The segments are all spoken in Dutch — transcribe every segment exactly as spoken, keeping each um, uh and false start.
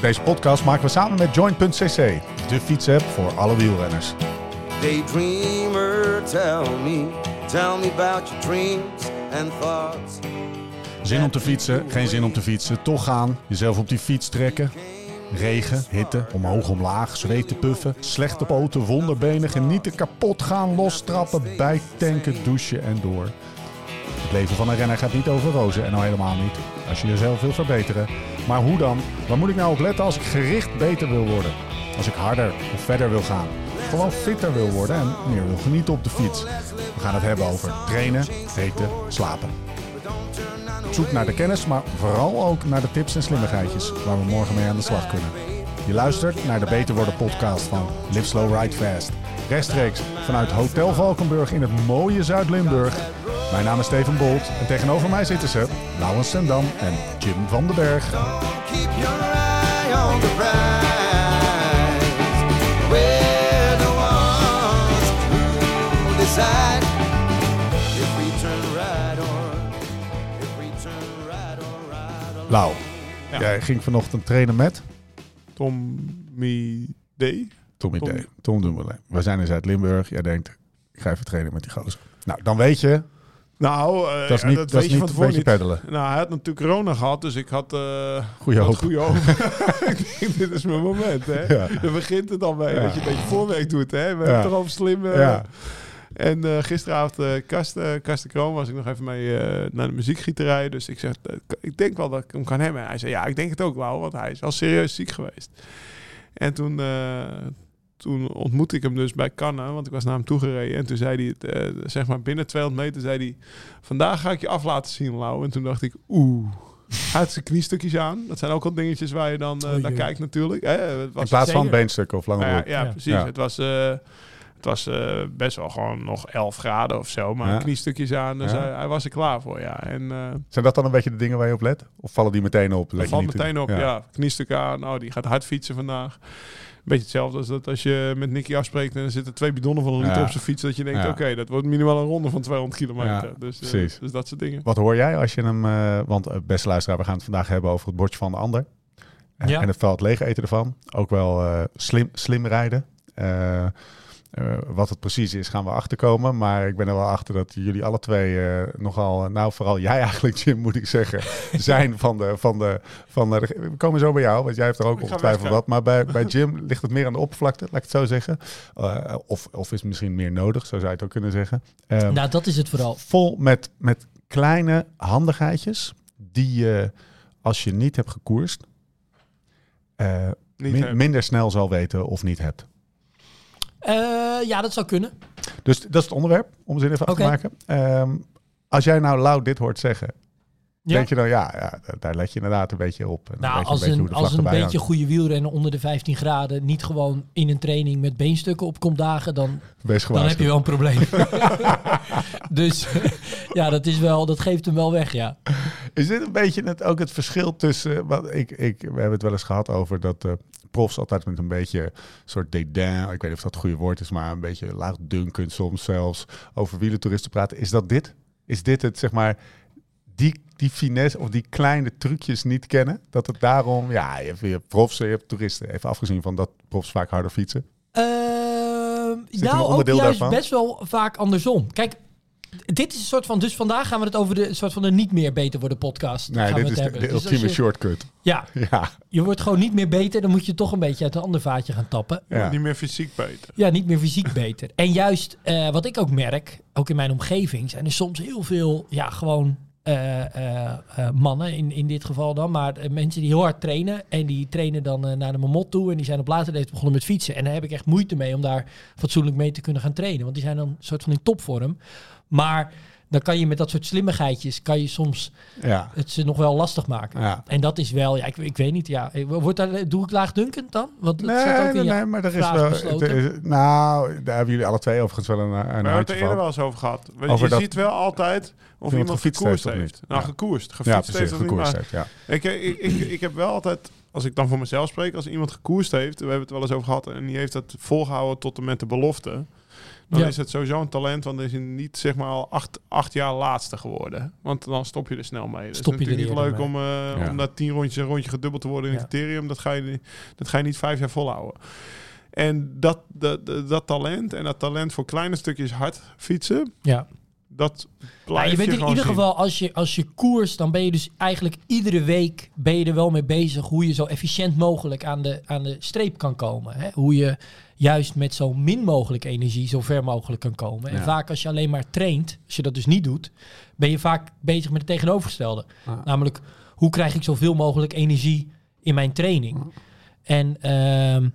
Deze podcast maken we samen met Join.cc, de fietsapp voor alle wielrenners. Daydreamer, tell me, tell me about your dreams and thoughts. Zin om te fietsen, geen zin om te fietsen, toch gaan, jezelf op die fiets trekken. Regen, hitte, omhoog, omlaag, zweet te puffen, slechte poten, wonderbenen, genieten, kapot gaan, lostrappen, bijtanken, douchen en door. Het leven van een renner gaat niet over rozen en nou helemaal niet als je jezelf wilt verbeteren. Maar hoe dan? Waar moet ik nou op letten als ik gericht beter wil worden? Als ik harder of verder wil gaan? Gewoon fitter wil worden en meer wil genieten op de fiets? We gaan het hebben over trainen, eten, slapen. Zoek naar de kennis, maar vooral ook naar de tips en slimmigheidjes waar we morgen mee aan de slag kunnen. Je luistert naar de Beter Worden podcast van Live Slow Ride Fast. Rechtstreeks vanuit Hotel Valkenburg in het mooie Zuid-Limburg. Mijn naam is Steven Bolt en tegenover mij zitten ze Laurens ten Dam en Jim van den Berg. Lau, ja. Jij ging vanochtend trainen met? Tommy D. Tommy Tom. D. Tom Dumoulin. We zijn in Zuid-Limburg. Jij denkt, ik ga even trainen met die gozer. Nou, dan weet je... Nou, uh, dat is niet, dat dat weet je van tevoren niet. Peddelen. Nou, hij had natuurlijk corona gehad, dus ik had... Uh, goeie hoop. Goeie hoop. Ik denk, dit is mijn moment, hè. Ja. Dan begint het al mee, ja. Dat je een beetje voorwerk doet, hè. We ja. hebben toch al slim... Uh, ja. En uh, gisteravond, uh, Karsten uh, Kroon was ik nog even mee uh, naar de muziekgieterij. Dus ik zeg, uh, ik denk wel dat ik hem kan hebben. En hij zei, ja, ik denk het ook wel, want hij is al serieus ziek geweest. En toen... Uh, Toen ontmoette ik hem dus bij Canna, want ik was naar hem toegereden. En toen zei hij, uh, zeg maar binnen tweehonderd meter, zei hij... Vandaag ga ik je af laten zien, Lau. En toen dacht ik, oeh. Hij had zijn kniestukjes aan. Dat zijn ook al dingetjes waar je dan uh, oh, naar kijkt natuurlijk. Eh, het was in plaats van beenstukken of lange broek. Uh, ja, ja, precies. Ja. Het was, uh, het was uh, best wel gewoon nog elf graden of zo. Maar ja. kniestukjes aan, dus ja. hij, hij was er klaar voor, ja. En, uh, zijn dat dan een beetje de dingen waar je op let? Of vallen die meteen op? Dat valt meteen op, ja. ja. Kniestukken aan, nou, die gaat hard fietsen vandaag. Beetje hetzelfde als dat als je met Nicky afspreekt en er zitten twee bidonnen van een liter ja. op zijn fiets. Dat je denkt, ja. oké, okay, dat wordt minimaal een ronde van tweehonderd kilometer. Ja, dus, uh, dus dat soort dingen. Wat hoor jij als je hem, uh, want beste luisteraar, we gaan het vandaag hebben over het bordje van de ander. Uh, ja. En het veld leeg eten ervan. Ook wel uh, slim, slim rijden. Uh, uh, wat het precies is gaan we achterkomen. Maar ik ben er wel achter dat jullie alle twee uh, nogal, nou vooral jij eigenlijk Jim moet ik zeggen, zijn van de, van de, van de, we komen zo bij jou, want jij hebt er ook ongetwijfeld wat. Maar bij, bij Jim ligt het meer aan de oppervlakte, laat ik het zo zeggen. Uh, of, of is misschien meer nodig, zo zou je het ook kunnen zeggen. Um, nou, dat is het vooral. Vol met, met kleine handigheidjes die je, uh, als je niet hebt gekoerst, uh, niet min, heb. minder snel zal weten of niet hebt. Uh, ja, dat zou kunnen. Dus dat is het onderwerp, om zin even af okay. te maken. Um, als jij nou Lau dit hoort zeggen, ja. denk je dan, ja, ja, daar let je inderdaad een beetje op. En nou, als een, een, beetje, als een beetje goede wielrennen onder de vijftien graden niet gewoon in een training met beenstukken op komt dagen, dan, dan heb je wel een probleem. Dus ja, dat, is wel, dat geeft hem wel weg, ja. Is dit een beetje het, ook het verschil tussen... Wat ik, ik, we hebben het wel eens gehad over dat uh, profs altijd met een beetje soort dédain... Ik weet niet of dat het goede woord is, maar een beetje laagdunkend soms zelfs... over wielertoeristen praten. Is dat dit? Is dit het, zeg maar, die, die finesse of die kleine trucjes niet kennen? Dat het daarom... Ja, je hebt, je hebt profs, je hebt toeristen. Even afgezien van dat profs vaak harder fietsen. Uh, nou, ook juist daarvan? Best wel vaak andersom. Kijk... Dit is een soort van, dus vandaag gaan we het over de soort van de niet meer beter worden podcast. Nee, gaan dit we het is hebben. de, de dus ultieme je, shortcut. Ja, ja, je wordt gewoon niet meer beter, dan moet je toch een beetje uit een ander vaatje gaan tappen. Ja. Ja, niet meer fysiek beter. Ja, niet meer fysiek beter. En juist uh, wat ik ook merk, ook in mijn omgeving, zijn er soms heel veel, ja, gewoon uh, uh, uh, mannen in, in dit geval dan, maar uh, mensen die heel hard trainen en die trainen dan uh, naar de mamot toe en die zijn op later leeftijd begonnen met fietsen. En daar heb ik echt moeite mee om daar fatsoenlijk mee te kunnen gaan trainen, want die zijn dan een soort van in topvorm. Maar dan kan je met dat soort slimmigheidjes... kan je soms ja. het ze nog wel lastig maken. Ja. En dat is wel... Ja, ik, ik weet niet, ja. Wordt daar, doe ik laagdunkend dan? Want dat nee, zit ook in nee, maar er is wel... Er is, nou, daar hebben jullie alle twee overigens wel een, een we hebben het er eerder wel eens over gehad. Want over je dat, ziet wel altijd of iemand gekoerst heeft. heeft. Nou, ja. gekoerst. Gefietst ja, precies, heeft gekoerst niet, heeft, ja. Ik, ik, ik, ik heb wel altijd... Als ik dan voor mezelf spreek... Als iemand gekoerst heeft... We hebben het wel eens over gehad... En die heeft dat volgehouden tot en met de belofte... dan ja. is het sowieso een talent, want dan is hij niet zeg maar al acht, acht jaar laatste geworden. Want dan stop je er snel mee. Het is natuurlijk niet leuk om, uh, ja. om na tien rondjes een rondje gedubbeld te worden in het ja. criterium. Dat ga, je, dat ga je niet vijf jaar volhouden. En dat, dat, dat talent en dat talent voor kleine stukjes hard fietsen... Ja. Dat nou, je bent je in ieder zien. geval, als je, als je koers, dan ben je dus eigenlijk iedere week ben je er wel mee bezig hoe je zo efficiënt mogelijk aan de, aan de streep kan komen. Hè? Hoe je juist met zo min mogelijk energie zo ver mogelijk kan komen. Ja. En vaak als je alleen maar traint, als je dat dus niet doet, ben je vaak bezig met het tegenovergestelde. Ja. Namelijk, hoe krijg ik zoveel mogelijk energie in mijn training? Ja. En um,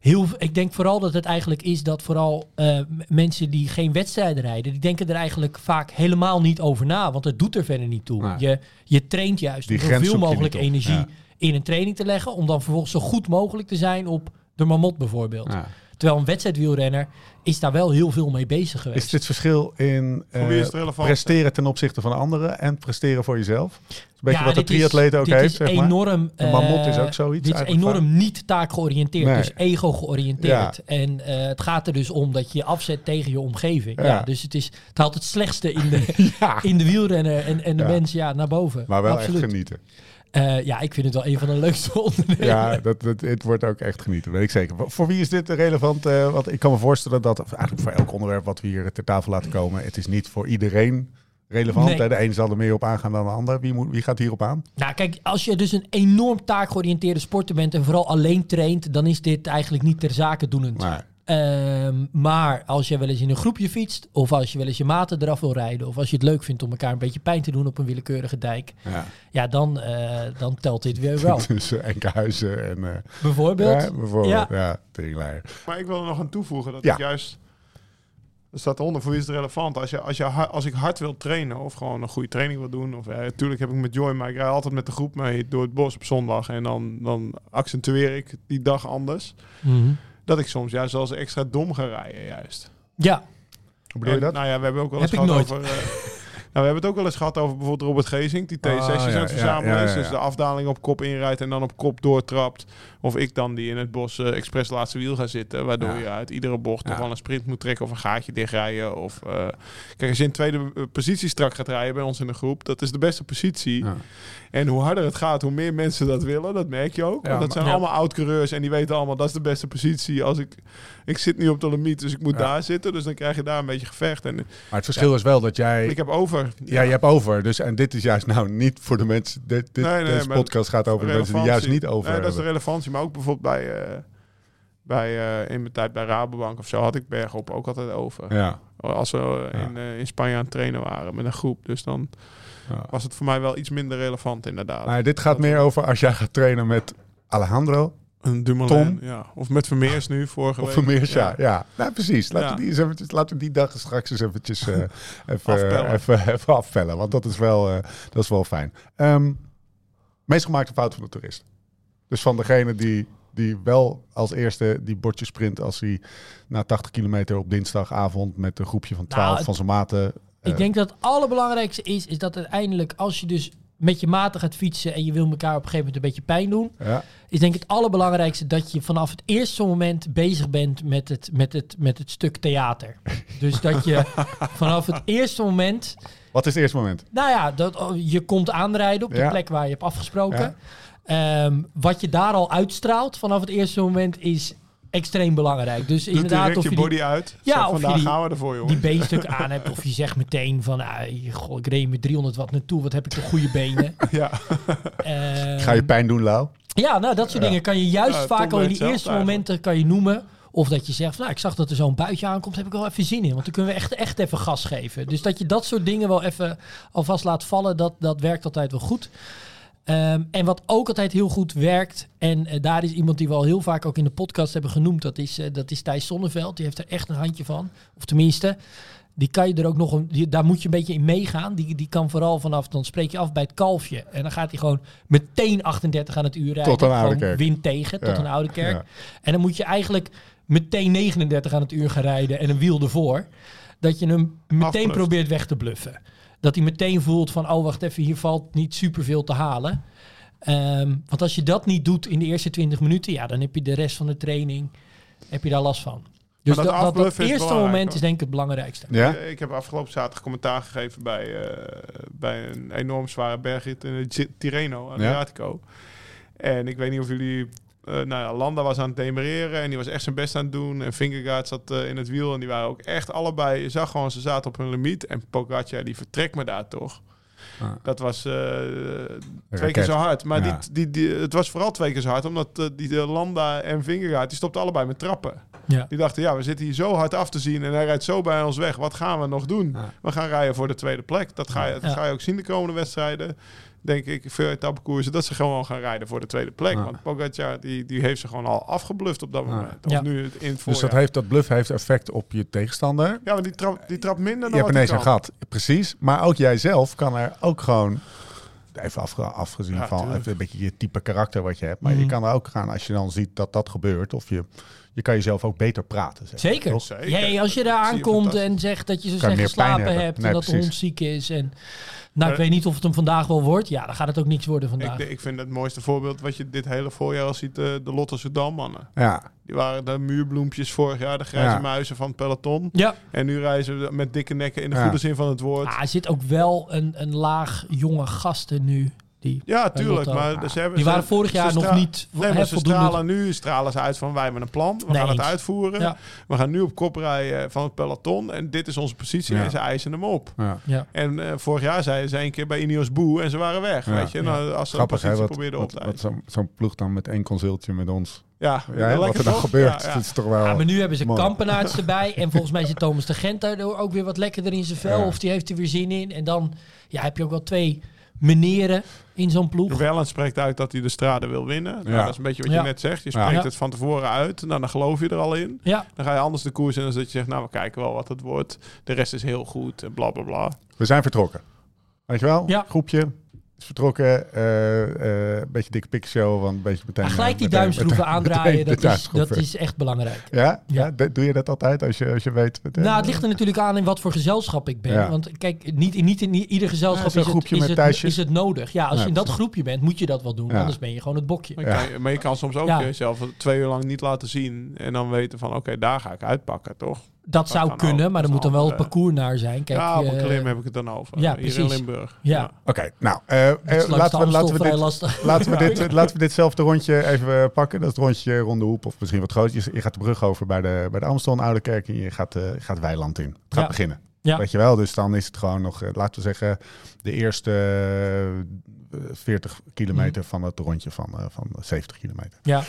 Heel, ik denk vooral dat het eigenlijk is dat vooral uh, mensen die geen wedstrijden rijden... die denken er eigenlijk vaak helemaal niet over na. Want het doet er verder niet toe. Nee. Je, je traint juist om zoveel mogelijk energie ja. in een training te leggen... om dan vervolgens zo goed mogelijk te zijn op de marmot bijvoorbeeld. Ja. Terwijl een wedstrijdwielrenner is daar wel heel veel mee bezig geweest. Is dit verschil in uh, presteren ten opzichte van anderen... en presteren voor jezelf? Een beetje ja, wat de triatleet ook dit heeft, is zeg enorm, maar. De marmot is ook zoiets. Dit is enorm vaak. niet taakgeoriënteerd, nee. dus ego-georiënteerd. Ja. En uh, het gaat er dus om dat je je afzet tegen je omgeving. Ja. Ja, dus het, is, het haalt het slechtste in de, ja. in de wielrenner en, en de ja. mens ja, naar boven. Maar wel Absoluut. echt genieten. Uh, ja, ik vind het wel een van de leukste onderdelen. Ja, dat, dat, het wordt ook echt genieten, weet ik zeker. Voor wie is dit relevant? Uh, want ik kan me voorstellen dat, eigenlijk voor elk onderwerp wat we hier ter tafel laten komen, het is niet voor iedereen relevant. Nee. Hè? De een zal er meer op aangaan dan de ander. Wie, moet, wie gaat hierop aan? Nou, kijk, als je dus een enorm taakgeoriënteerde sporter bent en vooral alleen traint, dan is dit eigenlijk niet ter zake doenend. Maar, uh, maar als je wel eens in een groepje fietst, of als je wel eens je maten eraf wil rijden, of als je het leuk vindt om elkaar een beetje pijn te doen op een willekeurige dijk, ja, ja dan, uh, dan telt dit weer wel. Tussen Enkhuizen en... Uh, bijvoorbeeld. Ja, bijvoorbeeld, ja. ja maar ik wil er nog aan toevoegen dat ja. ik juist... Er staat honderd voor wie is het relevant. Als, je, als, je, als ik hard wil trainen of gewoon een goede training wil doen... of natuurlijk ja, heb ik met Joy, maar ik rijd altijd met de groep mee door het bos op zondag... en dan, dan accentueer ik die dag anders... Mm-hmm. Dat ik soms juist als extra dom ga rijden, juist. Ja. Hoe bedoel je dat? Nou ja, we hebben ook wel eens gehad over... Uh, nou, we hebben het ook wel eens gehad over bijvoorbeeld Robert Geesink... die T zesjes ah, ja, aan het verzamelen ja, ja, ja, ja. is. Dus de afdaling op kop inrijdt en dan op kop doortrapt. Of ik dan die in het bos uh, expres laatste wiel ga zitten... waardoor ja. je uit iedere bocht ja. toch wel een sprint moet trekken... of een gaatje dichtrijden. Of, uh, kijk, als je in tweede positie strak gaat rijden bij ons in de groep... dat is de beste positie... Ja. En hoe harder het gaat, hoe meer mensen dat willen. Dat merk je ook. Ja, dat maar, zijn ja. allemaal oud-coureurs en die weten allemaal... dat is de beste positie. Als ik, ik zit nu op de limiet, dus ik moet ja. daar zitten. Dus dan krijg je daar een beetje gevecht. En, maar het verschil ja, is wel dat jij... Ik heb over. Ja, ja, je hebt over. Dus, en dit is juist nou niet voor de mensen... Dit, dit, nee, nee, deze podcast gaat over de mensen die juist niet over nee, hebben. Dat is de relevantie. Maar ook bijvoorbeeld bij... Uh, bij uh, in mijn tijd bij Rabobank of zo had ik Bergop ook altijd over. Ja. Als we uh, ja. in, uh, in Spanje aan het trainen waren met een groep. Dus dan... Ja. was het voor mij wel iets minder relevant inderdaad. Maar dit gaat dat meer over als jij gaat trainen met Alejandro, een Dumoulin, Tom. Ja. Of met Vermeers nu, vorige of week. Of Vermeers, ja. ja. ja. Nou, precies. Laten, ja. we die eens eventjes, laten we die dag straks eens eventjes uh, even, afpellen. Even, even afpellen. Want dat is wel, uh, dat is wel fijn. Um, meest gemaakte fout van de toerist. Dus van degene die... die wel als eerste die bordjes sprint... als hij na tachtig kilometer op dinsdagavond... met een groepje van twaalf nou, van zijn maten... Ik uh, denk dat het allerbelangrijkste is... is dat uiteindelijk als je dus met je maten gaat fietsen... en je wil elkaar op een gegeven moment een beetje pijn doen... Ja. is denk ik het allerbelangrijkste dat je vanaf het eerste moment... bezig bent met het, met het, met het stuk theater. Dus dat je vanaf het eerste moment... Wat is het eerste moment? Nou ja, dat, je komt aanrijden op de ja. plek waar je hebt afgesproken... Ja. Um, wat je daar al uitstraalt vanaf het eerste moment is extreem belangrijk. Dus doet inderdaad, of je body die, uit. Ja, of vandaag je die, gaan we ervoor, jongen. Die beenstuk aan hebt. Of je zegt meteen van, ah, goh, ik reed met driehonderd watt naartoe. Wat heb ik toch goede benen. ja. um, Ga je pijn doen, Lau? Ja, nou dat soort ja. dingen kan je juist ja, vaak al in die eerste eigenlijk. momenten kan je noemen. Of dat je zegt, nou ik zag dat er zo'n buitje aankomt. Heb ik wel even zin in. Want dan kunnen we echt, echt even gas geven. Dus dat je dat soort dingen wel even alvast laat vallen. Dat, dat werkt altijd wel goed. Um, en wat ook altijd heel goed werkt... en uh, daar is iemand die we al heel vaak ook in de podcast hebben genoemd... dat is, uh, dat is Thijs Zonneveld. Die heeft er echt een handje van. Of tenminste, die kan je er ook nog een, die, daar moet je een beetje in meegaan. Die, die kan vooral vanaf, dan spreek je af bij het kalfje. En dan gaat hij gewoon meteen achtendertig aan het uur rijden. Tot een Oude Kerk. Wind tegen, tot ja. een Oude Kerk. Ja. En dan moet je eigenlijk meteen negenendertig aan het uur gaan rijden... en een wiel ervoor. Dat je hem meteen Afblust. probeert weg te bluffen. Dat hij meteen voelt van, oh wacht even, hier valt niet superveel te halen. Um, want als je dat niet doet in de eerste twintig minuten, ja, dan heb je de rest van de training, heb je daar last van. Dus dat, dat, dat, dat eerste moment is denk ik het belangrijkste. Ja? Ik heb afgelopen zaterdag commentaar gegeven bij, uh, bij een enorm zware bergrit in de Tirreno aan de Adriatico. En ik weet niet of jullie... Uh, nou ja, Landa was aan het demereren en die was echt zijn best aan het doen. En Vingegaard zat uh, in het wiel en die waren ook echt allebei... Je zag gewoon, ze zaten op hun limiet. En Pogačar, die vertrekt me daar toch. Ah. Dat was uh, twee keer zo hard. Maar ja. die, die, die, het was vooral twee keer zo hard, omdat uh, die de Landa en Vingegaard, die stopten allebei met trappen. Ja. Die dachten, ja, we zitten hier zo hard af te zien en hij rijdt zo bij ons weg. Wat gaan we nog doen? Ja. We gaan rijden voor de tweede plek. Dat ga je, dat ja. ga je ook zien de komende wedstrijden. Denk ik, veel etappekoersen, dat ze gewoon gaan rijden voor de tweede plek. Ah. Want Pogačar, die, die heeft ze gewoon al afgebluft op dat ah. moment. Of ja. nu het in het dus dat, heeft, dat bluff heeft effect op je tegenstander. Ja, want die trapt die trap minder dan wat je hebt ineens een gat, precies. Maar ook jijzelf kan er ook gewoon... Even afge, afgezien ja, van even een beetje je type karakter wat je hebt. Maar mm. je kan er ook gaan als je dan ziet dat dat gebeurt. Of je, je kan jezelf ook beter praten. Zeg. Zeker. Zeker. Jij, als je daar aankomt en zegt dat je zo slecht geslapen hebt. hebt en nee, dat precies. de hond ziek is. En, nou, uh, ik weet niet of het hem vandaag wel wordt. Ja, dan gaat het ook niks worden vandaag. Ik, ik vind het mooiste voorbeeld wat je dit hele voorjaar al ziet. Uh, de Lotto-Soudal mannen. Ja. Die waren de muurbloempjes vorig jaar. De grijze ja. muizen van het peloton. Ja. En nu reizen ze met dikke nekken in de ja. goede zin van het woord. Ah, er zit ook wel een, een laag jonge gasten nu. Die ja, tuurlijk. Maar dus hebben, die waren vorig jaar straal, nog niet... Nee, maar ze stralen nu stralen ze uit van wij hebben een plan. We nee, gaan het eens. uitvoeren. Ja. We gaan nu op kop rijden van het peloton. En dit is onze positie. Ja. En ze eisen hem op. Ja. Ja. En uh, vorig jaar zeiden ze een keer bij Ineos boe. En ze waren weg. Ja. Weet je? Nou, ja. Als ze Grappig, de positie wat, probeerden op te eisen. Zo'n zo ploeg dan met één consultje met ons. Ja, ja, ja wat er dan gebeurt. Ja, ja. Dat is toch wel ja, maar nu hebben ze man. kampenaarts erbij. En volgens mij zit Thomas de Gent daardoor ook weer wat lekkerder in zijn vel. Ja. Of die heeft er weer zin in. En dan ja, heb je ook wel twee... meneren in zo'n ploeg. Weiland spreekt uit dat hij de strade wil winnen. Nou, ja. Dat is een beetje wat je ja. net zegt. Je spreekt ja. het van tevoren uit. Nou, dan geloof je er al in. Ja. Dan ga je anders de koers in dan dat je zegt... nou, we kijken wel wat het wordt. De rest is heel goed en bla, bla, bla. We zijn vertrokken. Weet je wel? Ja. Groepje is vertrokken. Een uh, uh, beetje dikke pikshow, want een beetje meteen... Maar gelijk die meteen, duimschroeven meteen, aandraaien, meteen dat, is, dat is echt belangrijk. Ja? ja. ja de, doe je dat altijd als je, als je weet... Meteen. Nou, het ligt er natuurlijk aan in wat voor gezelschap ik ben. Ja. Want kijk, niet, niet in ieder gezelschap ja, is, het, is, het, is het nodig. Ja, als ja, je in dat groepje bent, moet je dat wel doen. Ja. Anders ben je gewoon het bokje. Maar, ja. kan, maar je kan soms ook ja. jezelf twee uur lang niet laten zien... en dan weten van, oké, okay, daar ga ik uitpakken, toch? Dat, dat zou kunnen, over, maar er moet dan wel het parcours naar zijn. Kijk, ja, op een klim uh, heb ik het dan over. Ja, precies. Hier in Limburg. Ja. ja. Oké, okay, nou, uh, laten, we, laten, we dit, laten, we dit, laten we ditzelfde rondje even pakken. Dat is het rondje rond de hoep of misschien wat groter. Je gaat de brug over bij de, bij de Amstel en Oude Kerk en je gaat, uh, gaat Weiland in. Het gaat ja. beginnen. Ja. Weet je wel, dus dan is het gewoon nog, laten we zeggen, de eerste uh, veertig kilometer mm. van het rondje van, uh, van zeventig kilometer. Ja.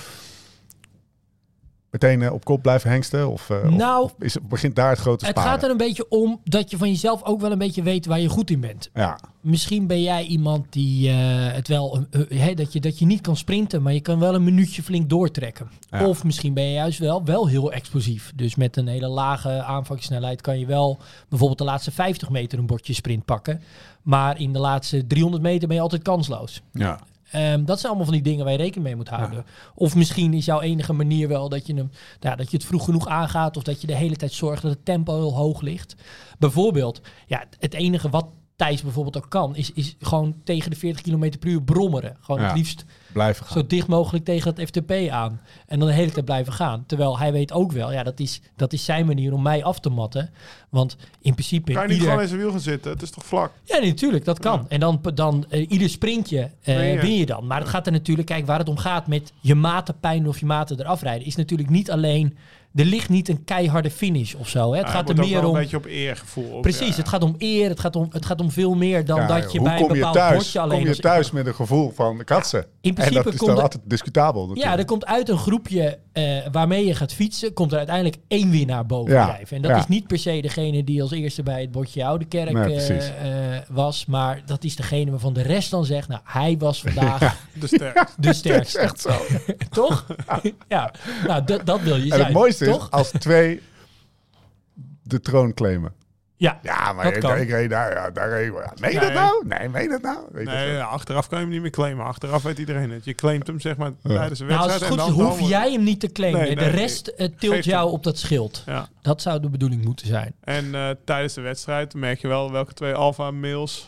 Meteen uh, op kop blijven hengsten? Of, uh, nou, of is, begint daar het grote sparen? Het gaat er een beetje om dat je van jezelf ook wel een beetje weet waar je goed in bent. Ja. Misschien ben jij iemand die uh, het wel... Uh, hey, dat, je, dat je niet kan sprinten, maar je kan wel een minuutje flink doortrekken. Ja. Of misschien ben je juist wel, wel heel explosief. Dus met een hele lage aanvangssnelheid kan je wel bijvoorbeeld de laatste vijftig meter een bordje sprint pakken. Maar in de laatste driehonderd meter ben je altijd kansloos. Ja. Um, dat zijn allemaal van die dingen waar je rekening mee moet houden. Ja. Of misschien is jouw enige manier wel dat je, hem, nou, dat je het vroeg genoeg aangaat... of dat je de hele tijd zorgt dat het tempo heel hoog ligt. Bijvoorbeeld, ja, het enige wat Thijs bijvoorbeeld ook kan... is, is gewoon tegen de veertig kilometer per uur brommeren. Gewoon ja. het liefst blijven gaan. Zo dicht mogelijk tegen dat F T P aan. En dan de hele tijd blijven gaan. Terwijl hij weet ook wel, ja, dat is, dat is zijn manier om mij af te matten. Want in principe... Kan je niet ieder... gewoon in zijn wiel gaan zitten? Het is toch vlak? Ja, nee, natuurlijk, dat kan. Ja. En dan, dan uh, ieder sprintje uh, nee, ja. win je dan. Maar het gaat er natuurlijk, kijk, waar het om gaat met je maten pijn of je maten eraf rijden... is natuurlijk niet alleen... Er ligt niet een keiharde finish of zo. Hè? Het ja, gaat er meer om. Een beetje op eergevoel. Ook, Precies, ja. het gaat om eer. Het gaat om, het gaat om veel meer dan ja, dat je hoe bij kom een bepaald je thuis? bordje alleen. Kom je thuis als... met een gevoel van katsen. Ja, in principe en dat is dan er... altijd discutabel. Natuurlijk. Ja, er komt uit een groepje uh, waarmee je gaat fietsen, komt er uiteindelijk één winnaar boven ja, blijven. En dat ja. is niet per se degene die als eerste bij het bordje Oudekerk nee, uh, uh, was, maar dat is degene waarvan de rest dan zegt: nou, hij was vandaag ja, de sterkste. De sterkste. Echt zo. Toch? Ja. Nou, d- dat wil je zijn. En het mooiste is als twee de troon claimen. Ja, ja maar ik, ik reed daar. Ja, daar reed, ja. Meen je nee. dat nou? Nee, meen je dat nou? Weet nee, dat ja, achteraf kan je hem niet meer claimen. Achteraf weet iedereen het. Je claimt hem, zeg maar, ja. tijdens de wedstrijd. Nou, als het goed is, hoef dan... jij hem niet te claimen. Nee, nee, de rest nee. tilt jou hem. op dat schild. Ja. Dat zou de bedoeling moeten zijn. En uh, tijdens de wedstrijd merk je wel welke twee alfa-males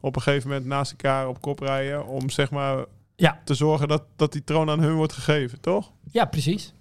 op een gegeven moment naast elkaar op kop rijden. Om, zeg maar, ja. te zorgen dat, dat die troon aan hun wordt gegeven, toch? Ja, precies.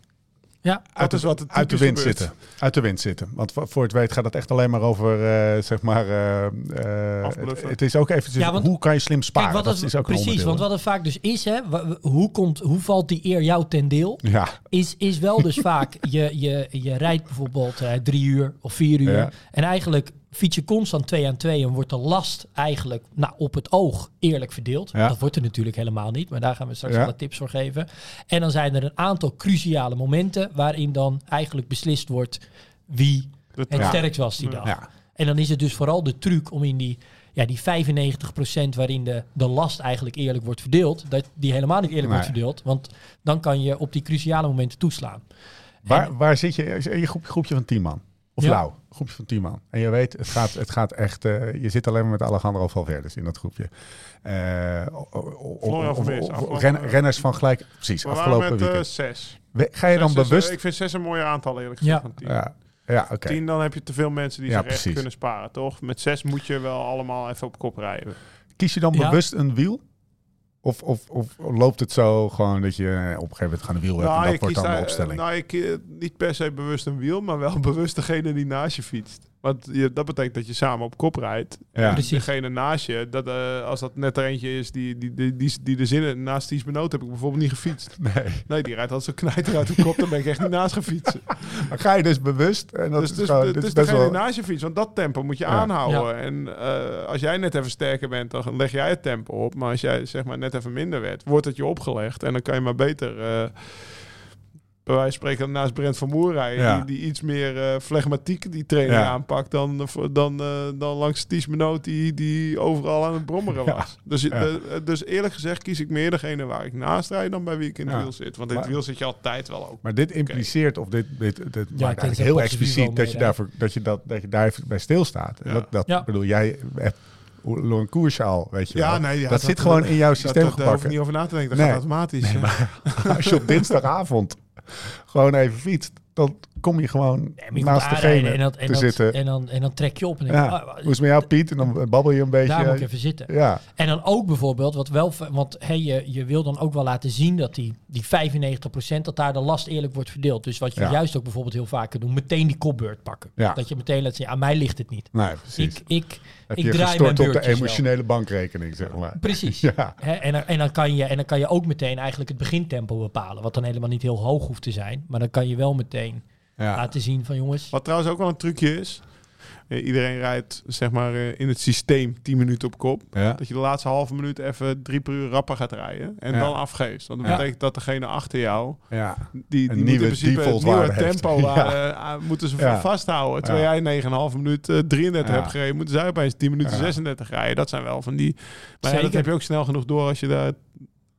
Ja, uit, is wat het uit de wind gebeurt. zitten. Uit de wind zitten. Want voor het weet gaat het echt alleen maar over, uh, zeg maar... Uh, het, het is ook eventjes, ja, want, hoe kan je slim sparen? Kijk, dat het, is ook precies, een want wat het vaak dus is, hè, hoe, komt, hoe valt die eer jou ten deel? Ja. Is, is wel dus vaak, je, je, je rijdt bijvoorbeeld uh, drie uur of vier uur. Ja. En eigenlijk fiets je constant twee aan twee en wordt de last eigenlijk nou, op het oog eerlijk verdeeld. Ja. Dat wordt er natuurlijk helemaal niet, maar daar gaan we straks ja. wat tips voor geven. En dan zijn er een aantal cruciale momenten waarin dan eigenlijk beslist wordt wie het ja. sterkst was die dag. Ja. En dan is het dus vooral de truc om in die, ja, die vijfennegentig procent waarin de, de last eigenlijk eerlijk wordt verdeeld, dat die helemaal niet eerlijk nee. wordt verdeeld, want dan kan je op die cruciale momenten toeslaan. Waar, en, waar zit je? Je groep, groepje van tien man? Of ja. Lauw, groepje van tien man. En je weet, het gaat, het gaat echt... Uh, je zit alleen maar met Alejandro Valverde in dat groepje. Uh, o, o, o, o, o, ren, renners van gelijk... Precies, we afgelopen met, weekend. Uh, zes. We, ga je zes dan bewust... Is, ik vind zes een mooie aantal, eerlijk gezegd, ja. van tien. Ja. Ja, okay. tien, dan heb je te veel mensen die ja, zich precies. echt kunnen sparen, toch? Met zes moet je wel allemaal even op kop rijden. Kies je dan ja. bewust een wiel? Of, of, of loopt het zo gewoon dat je op een gegeven moment gaan een wiel hebt nou, en dat wordt dan daar, de opstelling? Nou, ik, niet per se bewust een wiel, maar wel bewust degene die naast je fietst. Want je, dat betekent dat je samen op kop rijdt. Ja. En degene naast je, dat, uh, als dat net er eentje is die, die, die, die, die de zinnen naast Ties Menoot heb ik bijvoorbeeld niet gefietst. Nee, nee die rijdt altijd zo knijter uit de kop, dan ben ik echt niet naast gefietst. Maar ga je dus bewust... En dat dus, is dus, gewoon, dus dit is degene wel... naast je fietst, want dat tempo moet je ja. aanhouden. Ja. En uh, als jij net even sterker bent, dan leg jij het tempo op. Maar als jij zeg maar net even minder werd, wordt het je opgelegd. En dan kan je maar beter... Uh, wij spreken naast Brent van Moer rijden, ja. die, die iets meer uh, flegmatiek die trainer ja. aanpakt dan, dan, uh, dan langs Ties Menoot die, die overal aan het brommeren was. Ja. Dus, ja. Uh, dus eerlijk gezegd kies ik meer degene waar ik naast rijd dan bij wie ik in het ja. wiel zit. Want in het wiel zit je altijd wel ook. Maar dit impliceert, of dit, dit, dit, dit ja, maakt eigenlijk heel expliciet dat je, daarvoor, dat, je dat, dat je daar even bij stilstaat. Ja. Dat, dat ja. bedoel jij... Een koersjaal, weet je ja, wel. Nee, ja, dat, dat zit dat, gewoon dat, in jouw systeem gebakken. Daar hoef je niet over na te denken, dat nee. gaat automatisch. Nee, maar als je op dinsdagavond gewoon even fietst, dan kom je gewoon nee, naast degene en dat, en te dat, zitten. En dan, en dan trek je op. En ja. denk, oh, hoe is het met jou, Piet? En dan babbel je een beetje. Daar moet ik even zitten. Ja. En dan ook bijvoorbeeld, wat wel, want hey, je, je wil dan ook wel laten zien dat die, die vijfennegentig procent, dat daar de last eerlijk wordt verdeeld. Dus wat je ja. juist ook bijvoorbeeld heel vaak doet, meteen die kopbeurt pakken. Ja. Dat je meteen laat zien, aan mij ligt het niet. Nee, precies. Ik, ik, heb ik je draai gestort mijn op de emotionele wel. bankrekening, zeg maar. Precies. Ja. He, en, en, dan kan je, en dan kan je ook meteen eigenlijk het begintempo bepalen, wat dan helemaal niet heel hoog hoeft te zijn. Maar dan kan je wel meteen... Ja. Laten zien van jongens. Wat trouwens ook wel een trucje is. Uh, iedereen rijdt zeg maar uh, in het systeem tien minuten op kop. Ja. Dat je de laatste halve minuut even drie per uur rapper gaat rijden. En ja. dan afgeeft. Want dat ja. betekent dat degene achter jou... Ja. Die, die moet in principe het nieuwe tempo ja. uh, moeten ze ja. vasthouden. Terwijl ja. jij negen komma vijf minuut uh, drieëndertig ja. hebt gereden. Moeten zij opeens tien minuten ja. zesendertig rijden. Dat zijn wel van die... Maar ja, dat heb je ook snel genoeg door als je daar...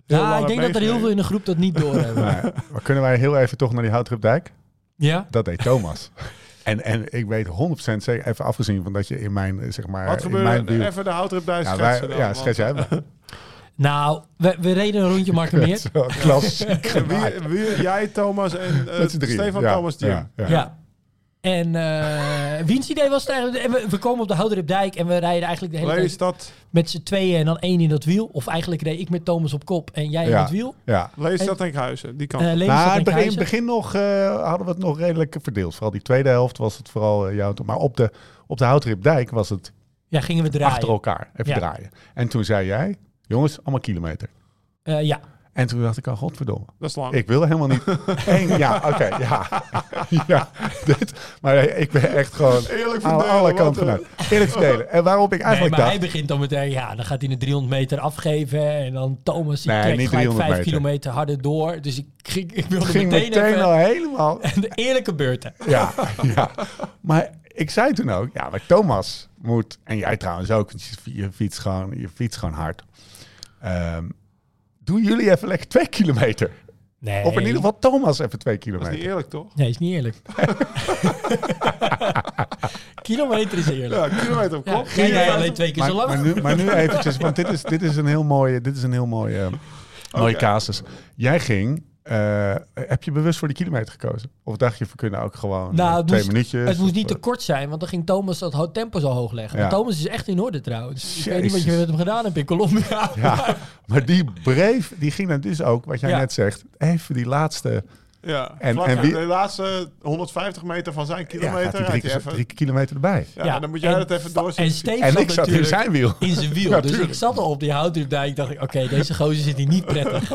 Ja, ik denk dat er heel veel in de groep dat niet door hebben. Maar, maar kunnen wij heel even toch naar die Houtribdijk? Ja. Dat deed Thomas. en, en ik weet honderd procent zeker, even afgezien van dat je in mijn, zeg maar... Wat gebeurde? In mijn buurt... Even de Houtribdijk nou, schetsen wij, dan. Ja, schets jij maar. Nou, we, we reden een rondje Mark en Mir. Klassiek. wie, wie, jij, Thomas en uh, Stefan ja. Thomas. Ja. ja. ja. En uh, wiens idee was het eigenlijk? We komen op de Houtribdijk en we rijden eigenlijk de hele Lees tijd dat. met z'n tweeën en dan één in dat wiel. Of eigenlijk reed ik met Thomas op kop en jij ja. in het wiel. Ja. Lelystad en Enkhuizen, die kan. Uh, nou, in begin, begin nog uh, hadden we het nog redelijk verdeeld. Vooral die tweede helft was het vooral uh, jouw... Maar op de, op de Houtribdijk was het ja, gingen we draaien. achter elkaar even ja. draaien. En toen zei jij, jongens, allemaal kilometer. Uh, ja. En toen dacht ik al, godverdomme. Dat is lang. Ik wil helemaal niet. Eén, ja, oké, okay, ja. ja dit, maar nee, ik ben echt gewoon Eerlijk aan alle kanten vanuit. Eerlijk verdelen. En waarop ik eigenlijk nee, maar dacht... Hij begint dan meteen, ja, dan gaat hij een driehonderd meter afgeven. En dan Thomas, die nee, trekt gelijk vijf meter. kilometer harder door. Dus ik, ik, ik wilde ging meteen, meteen even, al helemaal... De eerlijke beurten. Ja, ja. Maar ik zei toen ook, ja, maar Thomas moet... En jij trouwens ook, want je fietst gewoon, je fietst gewoon hard. Um, Doen jullie even lekker twee kilometer? Nee. Of in ieder geval Thomas even twee kilometer. Dat is niet eerlijk, toch? Nee, is niet eerlijk. Kilometer is eerlijk. Ja, kilometer op kop. Ja, jij alleen twee keer maar, zo lang. Maar nu, maar nu eventjes, want dit is, dit is een heel mooie, dit is een heel mooie, uh, mooie okay. casus. Jij ging... Uh, heb je bewust voor die kilometer gekozen? Of dacht je, we kunnen ook gewoon nou, het twee moest, minuutjes? Het moest niet te kort zijn, want dan ging Thomas dat tempo zo hoog leggen. Ja. Thomas is echt in orde trouwens. Jezus. Ik weet niet wat je met hem gedaan hebt in Colombia. Ja, maar die brief, die ging dan dus ook, wat jij ja. net zegt, even die laatste Ja, en, vlak, en wie... de laatste honderdvijftig meter van zijn kilometer. Ja, drie, even... drie kilometer erbij. Ja, ja, dan moet jij en, dat even doorzien. En Steef en zat ik zat in zijn wiel. In zijn wiel. Ja, dus ik zat al op die Houtribdijk. Dacht ik, oké, okay, deze gozer zit hier niet prettig.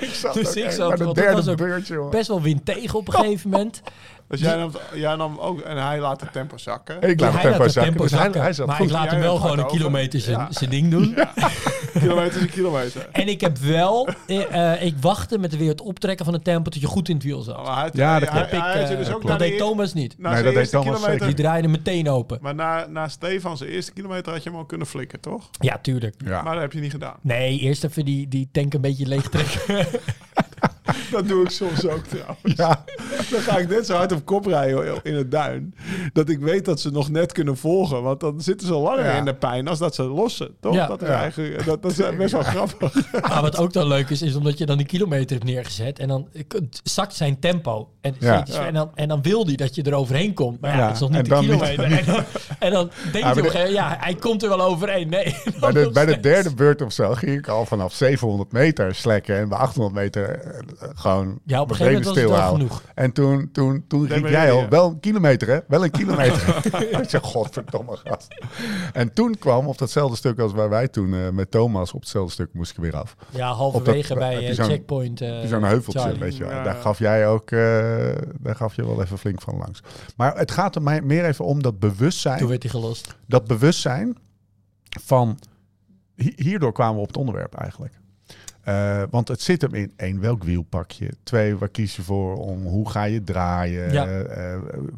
ik zat dus ook, ik zat, want dat was ook beurtje, best wel wind tegen op een gegeven moment. Dus jij nam, jij nam ook, en hij laat het tempo zakken. Ik ja, laat het tempo zakken. Tempo dus zakken. Hij, hij zat maar goed. Ik laat jij hem wel gewoon een over. kilometer zijn ja. ding doen. Ja. Kilometer is een kilometer. En ik heb wel, uh, ik wachtte met weer het optrekken van het tempo tot je goed in het wiel zat. Oh, hij, ja, dat, hij, heb hij, ik, uh, hij dus ook dat deed Thomas niet. Nee, dat deed Thomas zeker. Die draaide meteen open. Maar na, na Stefan zijn eerste kilometer had je hem al kunnen flikken, toch? Ja, tuurlijk. Ja. Maar dat heb je niet gedaan. Nee, eerst even die, die tank een beetje leeg trekken. Dat doe ik soms ook trouwens. Ja. Dan ga ik net zo hard op kop rijden in het duin. Dat ik weet dat ze nog net kunnen volgen. Want dan zitten ze langer ja. in de pijn als dat ze lossen. Toch? Ja. Dat, is eigenlijk, dat, dat is best wel ja. grappig. Maar wat ook dan leuk is, is omdat je dan die kilometer hebt neergezet. En dan zakt zijn tempo. En, ja. Ja. En, dan, en dan wil hij dat je er overheen komt. Maar ja, ja. dat is nog niet de kilometer. Niet. En, dan, en dan denk ja, je nog, de, ja, hij komt er wel overheen. Nee, bij de, bij de derde beurt of zo ging ik al vanaf zevenhonderd meter slekken. En bij achthonderd meter... Gewoon ja, op een gegeven moment stilhouden. En toen, toen, toen riep jij al, wel een kilometer hè? Wel een kilometer. Ik zeg, godverdomme gast. En toen kwam, op datzelfde stuk als waar wij toen uh, met Thomas op hetzelfde stuk moesten ik weer af. Ja, halverwege dat, bij uh, checkpoint. Uh, Zo'n heuveltje, weet je wel. Ja. Daar gaf jij ook, uh, daar gaf je wel even flink van langs. Maar het gaat er mij meer even om dat bewustzijn. Toen werd hij gelost. Dat bewustzijn van, hierdoor kwamen we op het onderwerp eigenlijk. Uh, want het zit hem in, één, welk wiel pak je? Twee, waar kies je voor? Om, hoe ga je draaien? Ja. Uh,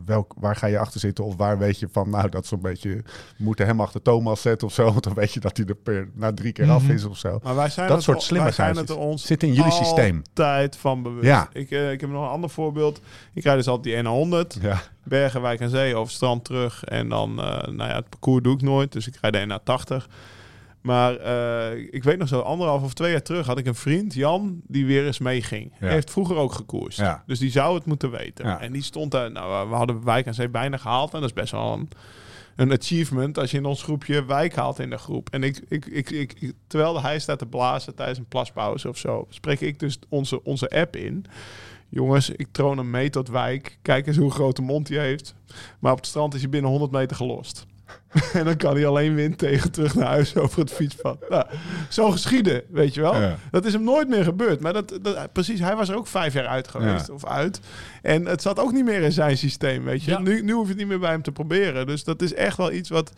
welk, waar ga je achter zitten? Of waar weet je van, nou, dat zo'n beetje... We moeten hem achter Thomas zetten of zo. Want dan weet je dat hij er per, na drie keer af is of zo. Maar wij zijn dat het, soort slimmigheid zit in jullie systeem. Altijd van bewust. Ja. Ik, uh, ik heb nog een ander voorbeeld. Ik rijd dus altijd die honderd. Ja. Bergen, Wijk aan Zee, over strand terug. En dan, uh, nou ja, het parcours doe ik nooit. Dus ik rijd de honderdtachtig. Maar uh, ik weet nog zo, anderhalf of twee jaar terug had ik een vriend, Jan, die weer eens meeging. Ja. Hij heeft vroeger ook gekoerst. Ja. Dus die zou het moeten weten. Ja. En die stond daar, nou, we hadden Wijk aan Zee bijna gehaald. En dat is best wel een, een achievement als je in ons groepje Wijk haalt in de groep. En ik, ik, ik, ik, ik, terwijl hij staat te blazen tijdens een plaspauze of zo, spreek ik dus onze, onze app in. Jongens, ik troon hem mee tot Wijk. Kijk eens hoe grote mond hij heeft. Maar op het strand is hij binnen honderd meter gelost. En dan kan hij alleen wind tegen terug naar huis over het fietspad. Nou, zo geschieden, weet je wel. Ja. Dat is hem nooit meer gebeurd. Maar dat, dat, precies, hij was er ook vijf jaar uit geweest. Ja. Of uit. En het zat ook niet meer in zijn systeem, weet je. Ja. Nu, nu hoef je het niet meer bij hem te proberen. Dus dat is echt wel iets wat...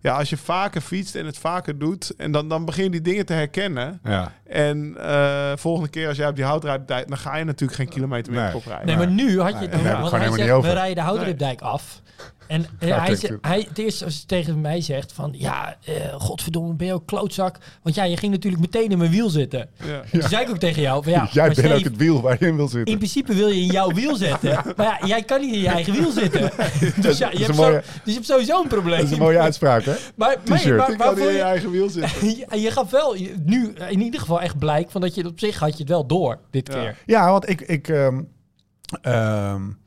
Ja, als je vaker fietst en het vaker doet... en dan, dan begin je die dingen te herkennen. Ja. En uh, volgende keer als jij op die Houtribdijk... dan ga je natuurlijk geen kilometer meer nee. op rijden. Nee, maar nu had je... Nee. Dan, ja, want hij zegt, we rijden de Houtribdijk nee. af... En uh, ja, hij, ze, hij het eerste als hij tegen mij zegt van... ja, uh, godverdomme, ben je ook klootzak? Want ja, je ging natuurlijk meteen in mijn wiel zitten. Ja. Toen ja. zei ik ook tegen jou... Van, ja, jij bent Steef, ook het wiel waar je in wil zitten. In principe wil je in jouw wiel zitten. Ja. Maar ja, jij kan niet in je eigen wiel zitten. Nee, dus, ja, je hebt mooie, zo, dus je hebt sowieso een probleem. Dat is een mooie uitspraak, hè? Maar, maar, maar, maar, ik kan niet in je eigen wiel zitten. je, je gaf wel nu in ieder geval echt blijk... van dat je op zich had je het wel door dit ja. keer. Ja, want ik... ik um, um,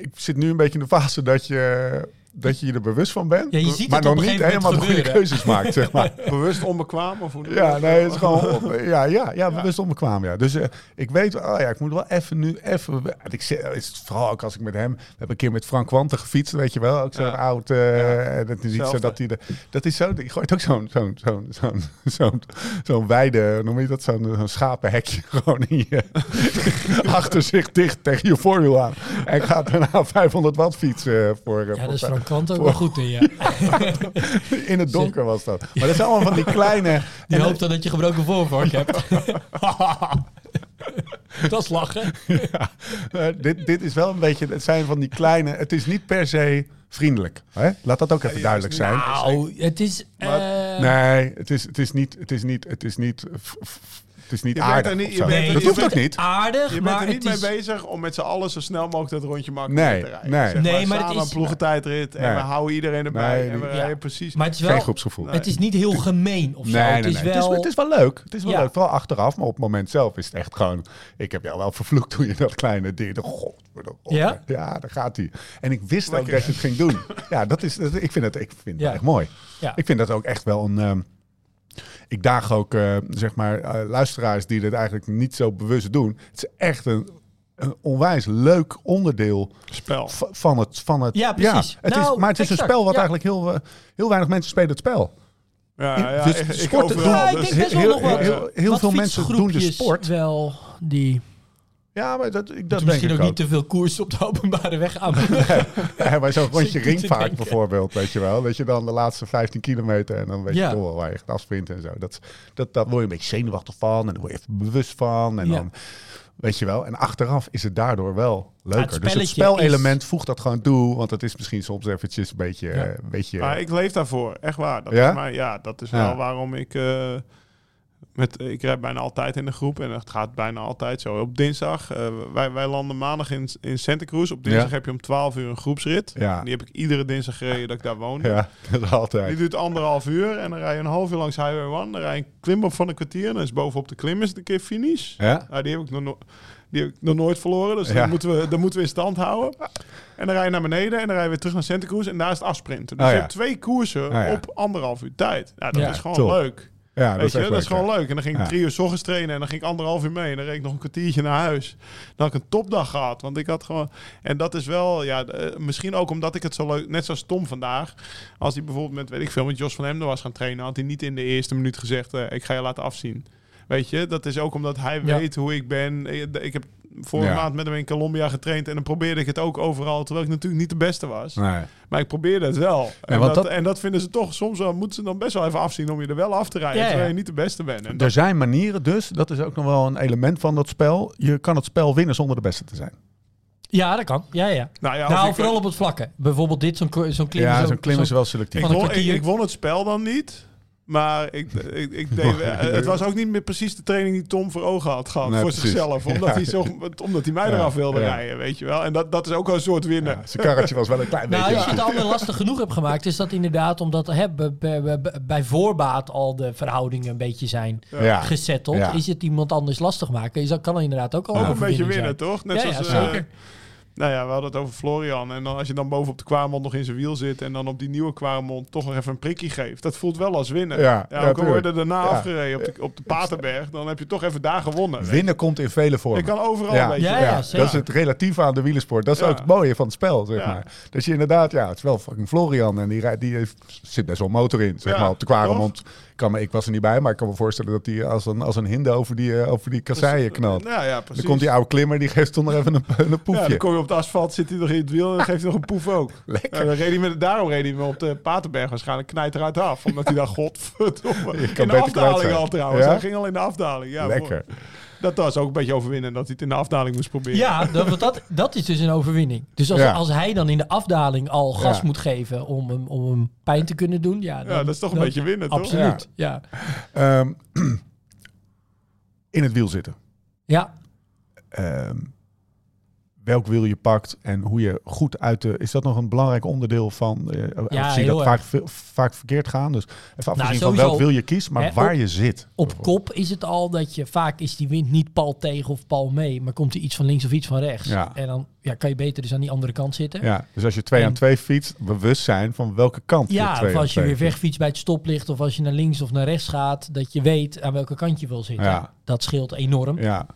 ik zit nu een beetje in de fase dat je, dat je je er bewust van bent. Ja, je ziet maar nog niet helemaal de goede keuzes maakt. Zeg maar. Bewust onbekwaam? Of hoe ja, nee, het is gewoon op, ja, ja, ja, bewust onbekwaam. Ja. Dus uh, ik weet, oh ja, ik moet wel even nu even... Ik zit, vooral ook als ik met hem... We hebben een keer met Frank Wanten gefietst, weet je wel. Ook zo'n ja. oud... Uh, ja, dat, is iets, dat, hij de, dat is zo... Je gooit ook zo'n zo'n zo'n zo'n zo'n zo'n weide... Noem je dat? Zo'n zo'n schapenhekje gewoon in je... achter zich dicht tegen je voorwiel aan. En gaat daarna vijfhonderd watt fietsen voor... Ja, dat is Frank Kwant ook voor... wel goed in, ja. In het donker was dat. Maar dat is allemaal van die kleine... Je hoopt dan dat je gebroken voorvork hebt. Dat is lachen. Ja, uh, dit, dit is wel een beetje... Het zijn van die kleine... Het is niet per se vriendelijk. Hè? Laat dat ook even ja, ja, duidelijk zijn. Nou, het is... Uh... Nee, het is, het is niet... Het is niet... Het is niet f, f, Het is niet je aardig. Er niet, je nee, dat je hoeft ook niet. Aardig, je bent er niet mee is... bezig om met z'n allen zo snel mogelijk dat rondje makkelijk nee, te rijden. Nee, zeg maar, nee maar samen het is... een ploegentijdrit en nee. we houden iedereen erbij. Nee, en we ja. rijden precies. Maar het is wel, geen groepsgevoel. Nee. Het is niet heel gemeen of zo. Nee, nee, het, is nee. wel... het, is, het is wel leuk. Het is wel ja. leuk. Vooral achteraf, maar op het moment zelf is het echt gewoon... Ik heb jou wel vervloekt toen je dat kleine ding... God, ja? ja, daar gaat hij. En ik wist Lekker. ook dat je het ging doen. Ja, dat is... Dat, ik vind het, ik vind het ja. echt mooi. Ja. Ik vind dat ook echt wel een... Um, Ik daag ook uh, zeg maar, uh, luisteraars die dit eigenlijk niet zo bewust doen. Het is echt een, een onwijs leuk onderdeel spel. V- van, het, van het... Ja, precies. Ja, het nou, is, maar het is exact, een spel wat ja. eigenlijk heel, uh, heel weinig mensen spelen het spel. Ja, ja, dus ik, sporten ik doen... Ja, ik denk best wel heel, nog wel. Heel, heel, heel veel mensen doen de sport. wel die... Ja, maar dat, ik, dat denk misschien ik ook. ook niet te veel koers op de openbare weg aan. nee, ja, maar zo'n rondje ringvaart bijvoorbeeld, weet je wel. Weet je dan de laatste vijftien kilometer en dan weet ja. je toch wel waar je gaat afsprinten en zo. Dat, dat, daar word je een beetje zenuwachtig van en daar word je even bewust van. En ja. dan, weet je wel. En achteraf is het daardoor wel leuker. Ja, het dus het spelelement is... voegt dat gewoon toe, want dat is misschien soms eventjes een beetje... Ja. Een beetje maar ik leef daarvoor, echt waar. Dat ja? Is mijn, ja, dat is wel ja. waarom ik... Uh, Met, ik rijd bijna altijd in de groep en het gaat bijna altijd zo. Op dinsdag, uh, wij, wij landen maandag in, in Santa Cruz. Op dinsdag ja. heb je om twaalf uur een groepsrit. Ja. Die heb ik iedere dinsdag gereden dat ik daar woonde. Ja, dat is altijd. Die duurt anderhalf uur en dan rij je een half uur langs Highway één. Dan rij je een klim op van een kwartier en dan is bovenop de klim is de keer finish. Ja. Nou, die heb ik nog nooit... Die heb ik nog nooit verloren, dus ja. dat, moeten we, dat moeten we in stand houden. En dan rij je naar beneden en dan rij je weer terug naar Santa Cruz en daar is het afsprinten. Dus oh, ja. je hebt twee koersen oh, ja. op anderhalf uur tijd. Nou, dat ja, is gewoon top. leuk. Ja, dat, Weet je, is, dat is gewoon leuk. En dan ging ik ja. drie uur 's ochtends trainen en dan ging ik anderhalf uur mee. En dan reed ik nog een kwartiertje naar huis. Dan had ik een topdag gehad. Want ik had gewoon... En dat is wel... ja uh, misschien ook omdat ik het zo leuk... Net zoals Tom vandaag. Als hij bijvoorbeeld met, weet ik veel, met Jos van Hemden was gaan trainen... had hij niet in de eerste minuut gezegd... Uh, ik ga je laten afzien. Weet je, dat is ook omdat hij ja. weet hoe ik ben. Ik heb vorige ja. maand met hem in Colombia getraind... en dan probeerde ik het ook overal... terwijl ik natuurlijk niet de beste was. Nee. Maar ik probeerde het wel. En, ja, dat, dat... en dat vinden ze toch... soms wel, moeten ze dan best wel even afzien... om je er wel af te rijden, ja, ja. terwijl je niet de beste bent. En er dat... zijn manieren dus... dat is ook nog wel een element van dat spel... je kan het spel winnen zonder de beste te zijn. Ja, dat kan. Ja, ja. Nou, ja, nou vooral ik... op het vlakken. Bijvoorbeeld dit, zo'n, zo'n klim. Ja, zo'n, zo'n klim is wel selectief. Ik won, ik, ik won het spel dan niet... Maar ik, ik, ik deed, het was ook niet meer precies de training die Tom voor ogen had gehad. Nee, voor precies. zichzelf. Omdat, ja. hij zo, omdat hij mij ja. eraf wilde ja. rijden, weet je wel. En dat, dat is ook een soort winnen. Ja, zijn karretje was wel een klein nou, beetje. Als je het allemaal lastig genoeg hebt gemaakt, is dat inderdaad omdat hè, b- b- b- bij voorbaat al de verhoudingen een beetje zijn ja. gezetteld. Ja. Is het iemand anders lastig maken? Is dat kan inderdaad ook al ja. een beetje winnen, zijn. toch? Net ja, zoals, ja, zeker. Uh, Nou ja, we hadden het over Florian. En dan als je dan bovenop de Kwamond nog in zijn wiel zit... en dan op die nieuwe Kwamond toch nog even een prikkie geeft... dat voelt wel als winnen. Ja, ja, ook al word je daarna ja. afgereden op de, op de Paterberg... dan heb je toch even daar gewonnen. Winnen komt in vele vormen. Je kan overal ja. een beetje. Ja, ja, ja. Dat is het relatief aan de wielersport. Dat is ja. ook het mooie van het spel, zeg ja. maar. Dat je inderdaad... Ja, het is wel fucking Florian. En die, rijd, die heeft, zit best wel motor in, zeg ja, maar, op de Kwamond. Kan me, ik was er niet bij, maar ik kan me voorstellen dat hij als een, als een hinde over die, uh, over die kasseien knalt. Dus, nou ja, precies. Dan komt die oude klimmer, die geeft toch nog even een, een poefje. Ja, dan kom je op het asfalt, zit hij nog in het wiel en dan geeft hij nog een poef ook. Lekker. En dan reed hij met, daarom reed hij me op de Paterberg waarschijnlijk knijt eruit af. Omdat hij dan godverdomme. In de afdaling al trouwens. Ja? Hij ging al in de afdaling. Ja, lekker. Mooi. Dat was ook een beetje overwinnen, dat hij het in de afdaling moest proberen. Ja, dat, dat, dat is dus een overwinning. Dus als, ja. als hij dan in de afdaling al gas ja. moet geven om hem, om hem pijn te kunnen doen... Ja, dan, ja dat is toch een dan, beetje winnen, toch? Absoluut, ja. ja. Um, in het wiel zitten. Ja. Um, welk wiel je pakt en hoe je goed uit de... Is dat nog een belangrijk onderdeel van... Uh, ja, ik zie dat vaak, vaak verkeerd gaan. Dus even afgezien nou, van welk wiel je kiest, maar hè, waar op, je zit. Op kop is het al dat je... Vaak is die wind niet pal tegen of pal mee, maar komt er iets van links of iets van rechts. Ja. En dan ja, kan je beter dus aan die andere kant zitten. Ja, dus als je twee en, aan twee fietst, bewust zijn van welke kant ja, je twee of als je weer wegfietst bij het stoplicht of als je naar links of naar rechts gaat, dat je weet aan welke kant je wil zitten. Ja. Dat scheelt enorm. Ja.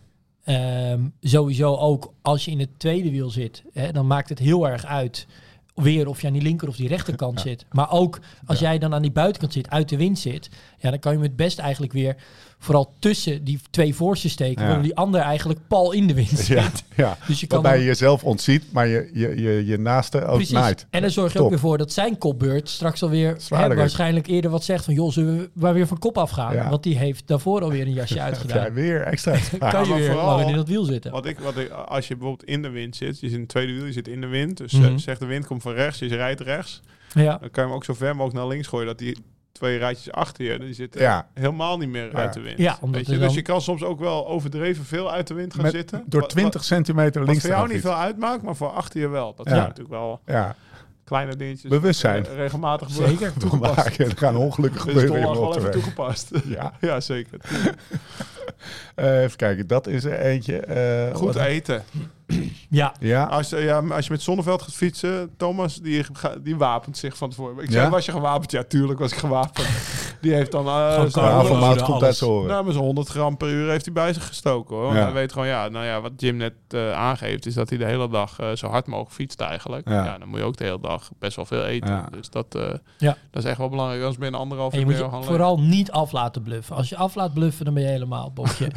Um, sowieso ook als je in het tweede wiel zit, hè, dan maakt het heel erg uit weer of je aan die linker of die rechterkant ja. zit. Maar ook als ja. jij dan aan die buitenkant zit, uit de wind zit, ja, dan kan je hem het best eigenlijk weer vooral tussen die twee voorsten steken, ja. waardoor die ander eigenlijk pal in de wind zit. Ja, ja. Dus je kan waarbij je jezelf ontziet, maar je, je, je, je naaste ook precies. naait. En dan zorg je Top. ook weer voor dat zijn kopbeurt straks alweer hè, waarschijnlijk eerder wat zegt van joh, zullen we maar weer van kop afgaan? Ja. Want die heeft daarvoor alweer een jasje uitgedaan. Ja, weer extra. kan ja, je weer lang in dat wiel zitten. Wat ik, wat ik, als je bijvoorbeeld in de wind zit, je zit in het tweede wiel, je zit in de wind, dus mm-hmm. zegt de wind komt van rechts, je rijdt rechts, ja. dan kan je hem ook zo ver mogelijk naar links gooien dat die twee rijtjes achter je, die zitten ja. helemaal niet meer ja. uit de wind. Ja, omdat weet je? Dus je kan soms ook wel overdreven veel uit de wind gaan met, zitten. Door twintig centimeter links. Wat voor jou niet veel uitmaakt, maar voor achter je wel. Dat ja. zijn natuurlijk wel ja. kleine dingetjes. Bewustzijn. Re- regelmatig zeker toegepast. Er gaan ongelukken dus gebeuren. Dus wel even toegepast. Ja, ja zeker. uh, even kijken, dat is er eentje. Uh, Goed eten. Ja. Ja. Als, ja, als je met Zonneveld gaat fietsen, Thomas, die, die wapent zich van tevoren. Ik zei, ja? was je gewapend? Ja, tuurlijk was ik gewapend. Die heeft dan... Uh, Havermout komt uit horen. Nou, maar zo'n honderd gram per uur heeft hij bij zich gestoken, hoor. Ja. Hij weet gewoon, ja, nou ja, wat Jim net uh, aangeeft... is dat hij de hele dag uh, zo hard mogelijk fietst eigenlijk. Ja. Ja, dan moet je ook de hele dag best wel veel eten. Ja. Dus dat, uh, ja. dat is echt wel belangrijk. Anders ben je anderhalf uur... En je moet je vooral niet af laten bluffen. Als je af laat bluffen, dan ben je helemaal bokje.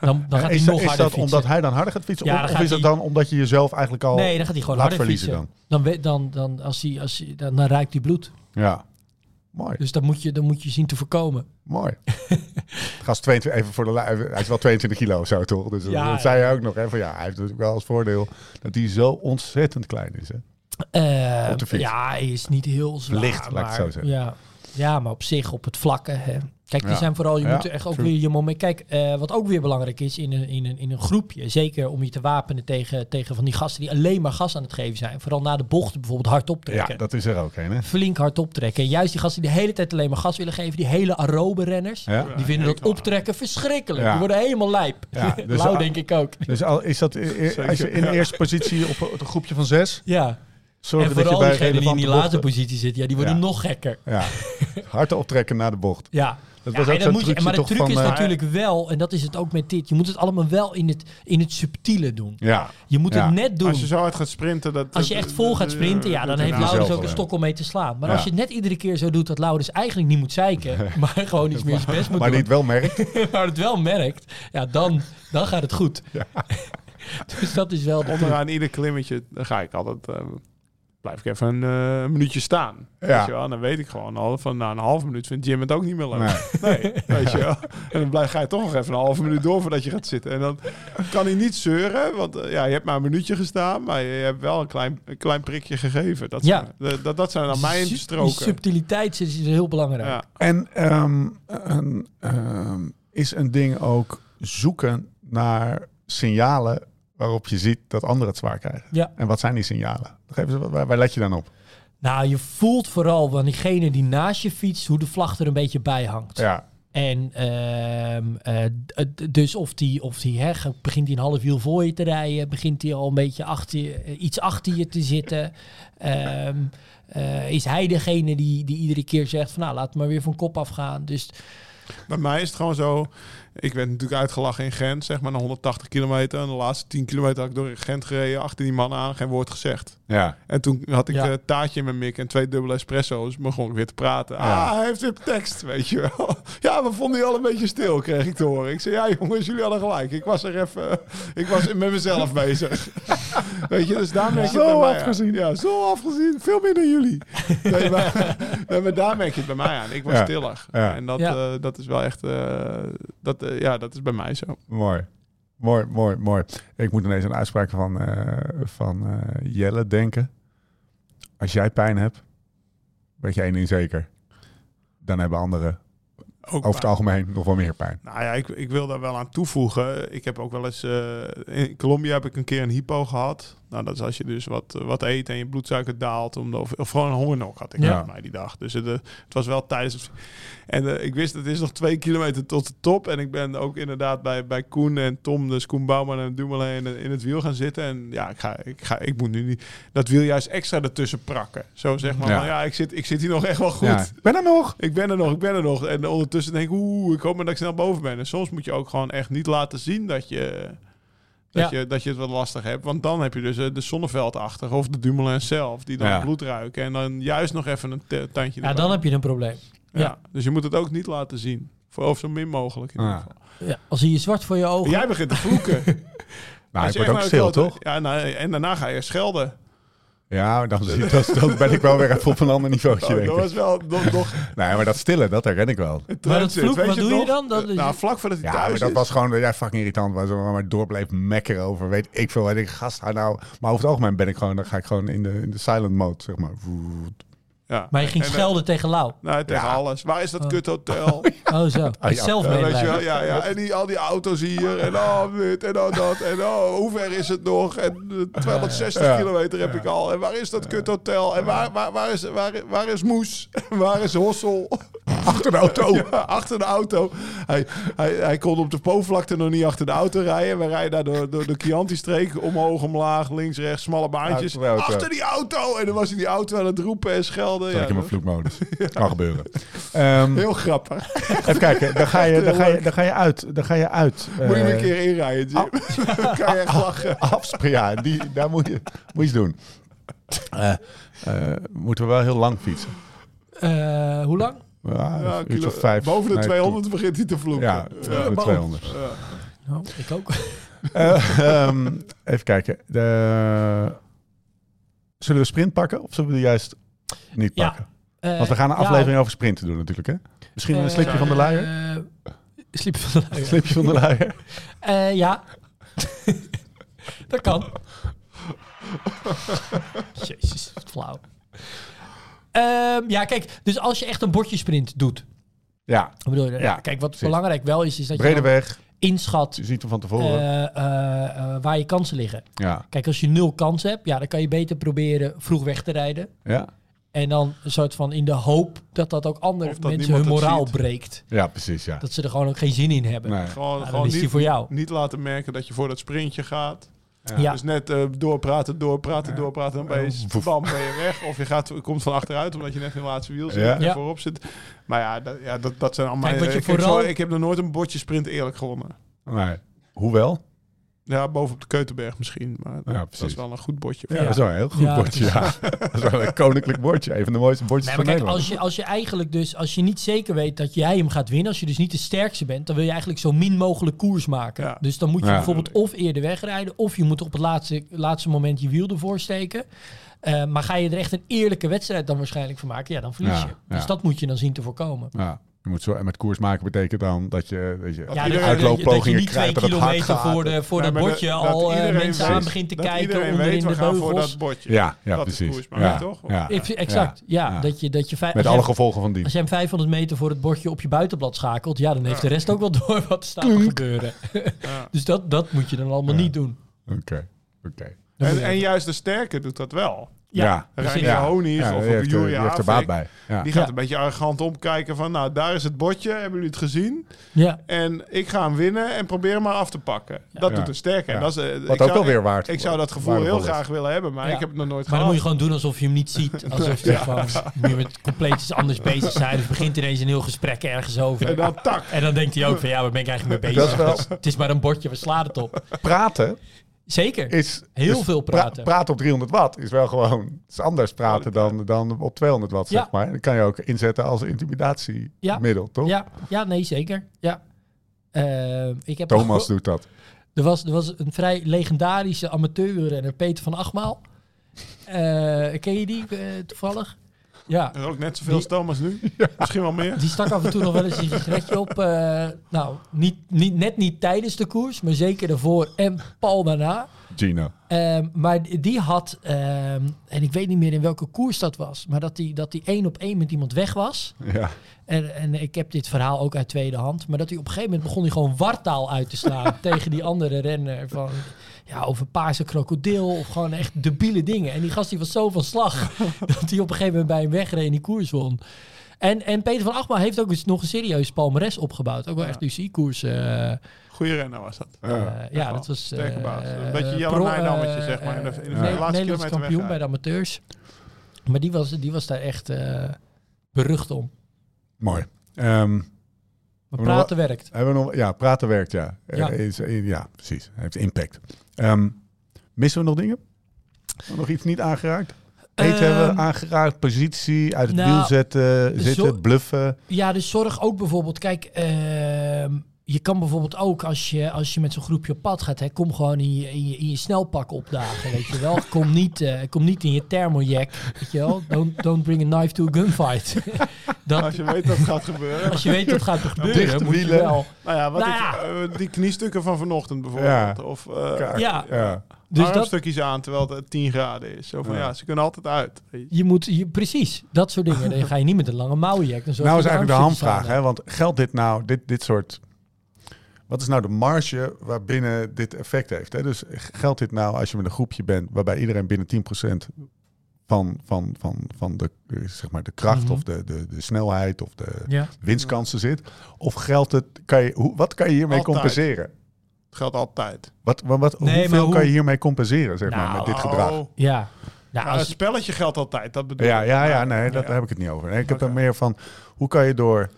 dan, dan gaat hij is, nog is harder dat fietsen. Omdat hij dan harder gaat fietsen? Ja, of is die... dat dan omdat je jezelf eigenlijk al... Nee, dan gaat hij gewoon harder fietsen. Dan. Dan, dan, dan, als hij, als hij, dan, dan ruikt hij bloed. Ja. Mooi. Dus dat moet je, dat moet je zien te voorkomen. Mooi. Gast tweeëntwintig, even voor de lui, hij is wel tweeëntwintig kilo zo, toch? Dus ja, dat ja. zei je ook nog. Hè? Van, ja, hij heeft natuurlijk wel als voordeel dat hij zo ontzettend klein is. Hè? Uh, ja, hij is niet heel zwaar. Licht, laat ik het zo zeggen. Ja. ja, maar op zich, op het vlakke. Hè? Kijk, die ja. zijn vooral, je ja, moet echt true. ook weer je moment... Kijk, uh, wat ook weer belangrijk is in een, in een, in een groepje... zeker om je te wapenen tegen, tegen van die gasten... die alleen maar gas aan het geven zijn. Vooral na de bochten bijvoorbeeld hard optrekken. Ja, dat is er ook een, hè? Flink hard optrekken. En juist die gasten die de hele tijd alleen maar gas willen geven... die hele aerobe renners, ja? die vinden dat optrekken verschrikkelijk. Ja. Die worden helemaal lijp. Ja, dus Lauw al, denk ik ook. Dus al, is dat e- als je in de eerste positie op een groepje van zes... Ja. Zorgen en dat vooral je bij diegene die in die late positie zit, ja, die worden ja. nog gekker. Ja. Hard optrekken naar de bocht. Ja. Dat was ja, ook zo'n trucje, je, maar de truc van, is natuurlijk uh, wel, en dat is het ook met dit, je moet het allemaal wel in het, in het subtiele doen. Ja. Je moet ja. het net doen. Als je zo hard gaat sprinten... Dat, als je echt vol gaat sprinten, ja, dan heeft Laurens ook een stok om mee te slaan. Maar ja. als je het net iedere keer zo doet dat Laurens eigenlijk niet moet zeiken, nee. maar gewoon iets meer zijn best moet maar doen. Maar die het wel merkt. maar het wel merkt, ja, dan, dan gaat het goed. Ja. dus dat is wel de Onderaan ieder klimmetje ga ik altijd... Uh, blijf ik even een uh, minuutje staan. Ja. Weet je wel? En dan weet ik gewoon al van na een half minuut vindt Jim het ook niet meer leuk. Nee. nee, weet je wel? En dan blijf, ga je toch nog even een halve minuut door voordat je gaat zitten. En dan kan hij niet zeuren, want uh, ja, je hebt maar een minuutje gestaan, maar je hebt wel een klein, een klein prikje gegeven. Dat zijn, ja. de, dat, dat zijn aan mijn Sub- stroken. Die subtiliteit is heel belangrijk. Ja. En um, um, um, is een ding ook zoeken naar signalen waarop je ziet dat anderen het zwaar krijgen. Ja. En wat zijn die signalen? Waar, waar let je dan op? Nou, je voelt vooral van diegene die naast je fietst... hoe de vlag er een beetje bij hangt. Ja. En um, uh, d- dus of die, of die hè, begint hij een half wiel voor je te rijden... begint hij al een beetje achter je, iets achter je te zitten... Um, uh, is hij degene die, die iedere keer zegt... van nou, laat het maar weer van kop afgaan. Dus... Bij mij is het gewoon zo... Ik werd natuurlijk uitgelachen in Gent, zeg maar, na honderdtachtig kilometer. En de laatste tien kilometer had ik door Gent gereden, achter die man aan, geen woord gezegd. Ja. En toen had ik ja. een taartje in mijn mik en twee dubbele espresso's, begon ik weer te praten. Ja. Ah, hij heeft weer tekst, weet je wel. Ja, we vonden je al een beetje stil, kreeg ik te horen. Ik zei, ja jongens, jullie hadden gelijk. Ik was er even, ik was met mezelf bezig. Weet je, dus daar merk je het bij mij aan. Zo afgezien. Ja, zo afgezien. Veel meer dan jullie. Nee, maar, nee, maar daar merk je het bij mij aan. Ik was ja. stillig. Ja. En dat, ja. uh, dat is wel echt... Uh, dat Ja, dat is bij mij zo. Mooi, mooi, mooi, mooi. Ik moet ineens een uitspraak van, uh, van uh, Jelle denken. Als jij pijn hebt, weet je één ding zeker. Dan hebben anderen ook over het algemeen nog wel meer pijn. Nou ja, ik, ik wil daar wel aan toevoegen. Ik heb ook wel eens... Uh, in Colombia heb ik een keer een hypo gehad. Nou, dat is als je dus wat, wat eet en je bloedsuiker daalt. Om de, of, of gewoon een hongernok had ik ja. bij mij die dag. Dus het, het was wel tijdens... Het, en uh, ik wist, het is nog twee kilometer tot de top. En ik ben ook inderdaad bij, bij Koen en Tom, dus Koen Bouwman en Dumoulin in, in het wiel gaan zitten. En ja, ik, ga, ik, ga, ik moet nu niet dat wiel juist extra ertussen prakken. Zo zeg maar, ja, maar ja ik, zit, ik zit hier nog echt wel goed. Ja. Ik ben er nog. Ik ben er nog, ik ben er nog. En ondertussen denk ik, oeh, ik hoop maar dat ik snel boven ben. En soms moet je ook gewoon echt niet laten zien dat je... Dat, ja. je, dat je het wat lastig hebt. Want dan heb je dus de Zonneveldachtig of de Dumoulin zelf. Die dan ja. bloed ruiken. En dan juist nog even een t- tandje Ja, erbij. Dan heb je een probleem. Ja. ja. Dus je moet het ook niet laten zien. Voor of zo min mogelijk in ieder geval. Ja. Als zie je zwart voor je ogen. Jij begint te vloeken. Maar ik word ook stil, toch? Ja, nou, en daarna ga je schelden. Ja, dan, dat, dat ben ik wel weer even op een ander niveautje, oh, denk ik. Dat was wel nog... nog... Nee, maar dat stille, dat herken ik wel. Maar dat vloek, wat je doe nog? je dan? Dat is... Nou, vlak voordat hij ja, thuis maar dat is. was gewoon... Ja, fucking irritant. Maar maar door bleef mekkeren over. Weet ik veel. En ik gast, nou... Maar over het algemeen ben ik gewoon... Dan ga ik gewoon in de, in de silent mode, zeg maar. Ja. Maar je ging en, schelden en, tegen Lau? Nee, tegen ja. alles. Waar is dat oh. kuthotel? Oh, zo. Ah, ja. Zelf mee. Ja, ja, ja, ja. En die, al die auto's hier. En oh, dit. En oh, dat. En oh, hoe ver is het nog? En uh, tweehonderdzestig ja. kilometer heb ja. ik al. En waar is dat ja. kuthotel? En waar, waar, waar, is, waar, waar is Moes? En waar is Hossel? Achter de auto. Ja, achter de auto. Hij, hij, hij kon op de Po-vlakte nog niet achter de auto rijden. We rijden daar door, door de Chianti-streek. Omhoog, omlaag, links, rechts, smalle baantjes. Achter die auto! En dan was hij die auto aan het roepen en schelden. Trek in mijn vloekmodus. Ja. Kan gebeuren. Um, Heel grappig. Even kijken, dan ga je, dan ga je, dan ga je uit. Dan ga je uit. Moet je hem een keer inrijden, Jim? Dan kan je echt lachen. Afspreken, ja. Die, daar moet je, moet je iets doen. Uh, uh, moeten we wel heel lang fietsen. Uh, hoe lang? Ja, ja, een kilo, of vijf, boven de nee, tweehonderd begint hij te vloeken. Ja, ja, de tweehonderd. Ja. Nou, ik ook. Uh, um, even kijken. De... Zullen we sprint pakken of zullen we die juist niet ja. pakken? Uh, Want we gaan een aflevering ja. over sprinten doen natuurlijk, hè? Misschien een slipje uh, van de luier? Uh, slipje van de luier. Slipje van de luier. Uh, ja. Dat kan. Jezus, wat flauw. Um, ja, kijk, dus als je echt een bordjesprint doet. Ja. Bedoel, ja, ja kijk, wat precies. belangrijk wel is, is dat Brede je weg, inschat. Je ziet hem van tevoren. Uh, uh, uh, waar je kansen liggen. Ja. Kijk, als je nul kans hebt, ja, dan kan je beter proberen vroeg weg te rijden. Ja. En dan een soort van in de hoop dat dat ook andere dat mensen hun moraal breekt. Ja, precies, ja. Dat ze er gewoon ook geen zin in hebben. Nee. Gewoon, nou, gewoon is niet, voor jou. Niet laten merken dat je voor dat sprintje gaat. Ja. Ja. Dus net uh, doorpraten, doorpraten, ja. doorpraten. Dan ben je, bam, ben je weg. Of je gaat, komt van achteruit omdat je net in het laatste wiel zit ja. en ja. voorop zit. Maar ja, dat, ja, dat, dat zijn allemaal... Kijk, wat je ik, vooral... heb, ik heb nog nooit een bordjesprint eerlijk gewonnen. Nee. Hoewel? Ja, bovenop de Keutenberg misschien. Maar ja, dat, dat is wel een goed bordje. Ja, ja. Dat is wel een heel goed ja, bordje. Ja. Dat is wel een koninklijk bordje. Een van de mooiste bordjes nee, maar van kijk, Nederland. Als je, als je eigenlijk dus, als je niet zeker weet dat jij hem gaat winnen, als je dus niet de sterkste bent, dan wil je eigenlijk zo min mogelijk koers maken. Ja. Dus dan moet je ja, bijvoorbeeld of eerder wegrijden, of je moet op het laatste, laatste moment je wiel ervoor steken. Uh, maar ga je er echt een eerlijke wedstrijd dan waarschijnlijk van maken, ja, dan verlies ja, je. Ja. Dus dat moet je dan zien te voorkomen. Ja. Je moet zo, en met koers maken betekent dan dat je, weet je, ja, uitlooppogingen krijgt. Dat je niet twee kilometer voor, de, voor ja, dat bordje dat, al dat mensen aan begint te dat kijken onder weet, in de beugels. Voor dat bordje. Ja, ja dat precies. Koers maken, ja, toch? Ja, ja, exact. Ja, ja. Dat je, dat je, met alle gevolgen van die. Als je hem vijfhonderd meter voor het bordje op je buitenblad schakelt, ja, dan heeft ja. de rest ook wel door wat er staat te gebeuren. Ja. Dus dat, dat moet je dan allemaal ja. niet doen. Oké, okay. oké. Okay. En, en juist de sterke doet dat wel. Ja, Reinier ja, ja. Honies ja, of een Julia heeft er baat bij. Ja. Die gaat ja. een beetje arrogant omkijken van, nou, daar is het bordje, hebben jullie het gezien? Ja. En ik ga hem winnen en probeer hem maar af te pakken. Ja. Dat ja. doet een sterke. Ja. Wat ik ook zou, wel weer waard. Ik zou dat gevoel heel graag is. willen hebben, maar ja. ik heb het nog nooit maar gehad. Maar dan moet je gewoon doen alsof je hem niet ziet. Alsof je ja. gewoon ja. met compleet iets anders bezig zijn. Dus begint ineens een heel gesprek ergens over. En dan tak. En dan denkt hij ook van, ja, waar ben ik eigenlijk mee bezig? Wel... Dus, het is maar een bordje, we slaan het op. Praten? Zeker. Is, Heel dus veel praten. Pra- praten op driehonderd watt is wel gewoon... is anders praten dan, dan op tweehonderd watt, ja. zeg maar. Dat kan je ook inzetten als intimidatiemiddel, ja. toch? Ja. ja, nee, zeker. Ja. Uh, ik heb Thomas nog... doet dat. Er was, er was een vrij legendarische amateurrenner, Peter van Achtmaal. Uh, ken je die uh, toevallig? Ja. En ook net zoveel die, stam als nu. Ja. Misschien wel meer. Die stak af en toe nog wel eens een sigaretje op. Uh, nou, niet, niet, net niet tijdens de koers, maar zeker daarvoor en pal daarna. Gino. Uh, maar die had, uh, en ik weet niet meer in welke koers dat was, maar dat die, dat die één op één met iemand weg was. Ja. En, en ik heb dit verhaal ook uit tweede hand, maar dat hij op een gegeven moment begon hij gewoon wartaal uit te slaan tegen die andere renner van... Ja, over paarse krokodil of gewoon echt debiele dingen. En die gast die was zo van slag dat hij op een gegeven moment bij hem wegreed en die koers won. En, en Peter van Achtmaal heeft ook eens nog een serieus palmares opgebouwd. Ook wel ja. echt U C I-koers. Uh, Goeie renner was dat. Uh, ja, ja, dat was... Uh, Sterke baas. Een beetje Jan uh, Nijnammetje, zeg maar. In de, in de, nee, de laatste Nederlands kampioen weg, bij de amateurs. Maar die was, die was daar echt uh, berucht om. Mooi. Um, maar praten nog, werkt. Hebben we nog, ja, praten werkt, ja. Ja, is, ja precies. Hij heeft impact. Um, missen we nog dingen? Nog iets niet aangeraakt? Eten um, hebben we aangeraakt, positie, uit het nou, wiel zetten, zitten, zor- bluffen. Ja, dus zorg ook bijvoorbeeld. Kijk, uh, je kan bijvoorbeeld ook als je, als je met zo'n groepje op pad gaat, hè, kom gewoon in je, in je, in je snelpak opdagen, weet je wel. Kom niet, uh, kom niet in je thermojek, weet je wel. Don't, don't bring a knife to a gunfight. Dat, als je weet dat het gaat gebeuren. Als je weet dat het gaat gebeuren, dicht moet je wel. Nou ja, wat nou ik, ja. die kniestukken van vanochtend bijvoorbeeld. Ja. Of, uh, Kaak, ja. ja. Dus armstukjes dat... aan, terwijl het tien graden is. Zo van, ja. ja, ze kunnen altijd uit. Je moet, je, precies, dat soort dingen. Dan ga je niet met een lange mouwjek. Dan nou is eigenlijk de hamvraag, hè? Want geldt dit nou, dit, dit soort... Wat is nou de marge waarbinnen dit effect heeft? Hè? Dus geldt dit nou als je met een groepje bent... waarbij iedereen binnen tien procent van, van, van, van de, zeg maar de kracht mm-hmm. of de, de, de snelheid of de ja. winstkansen zit? Of geldt het, kan je, hoe, wat kan je hiermee altijd. compenseren? Het geldt altijd. Wat, wat, wat, nee, hoeveel hoe... kan je hiermee compenseren, zeg nou, maar, met dit gedrag? Oh. Ja. Nou, als... Het spelletje geldt altijd, dat bedoel ik. Ja, ja, ja, nee, daar ja. heb ik het niet over. Nee, ik okay. heb er meer van, hoe kan je door...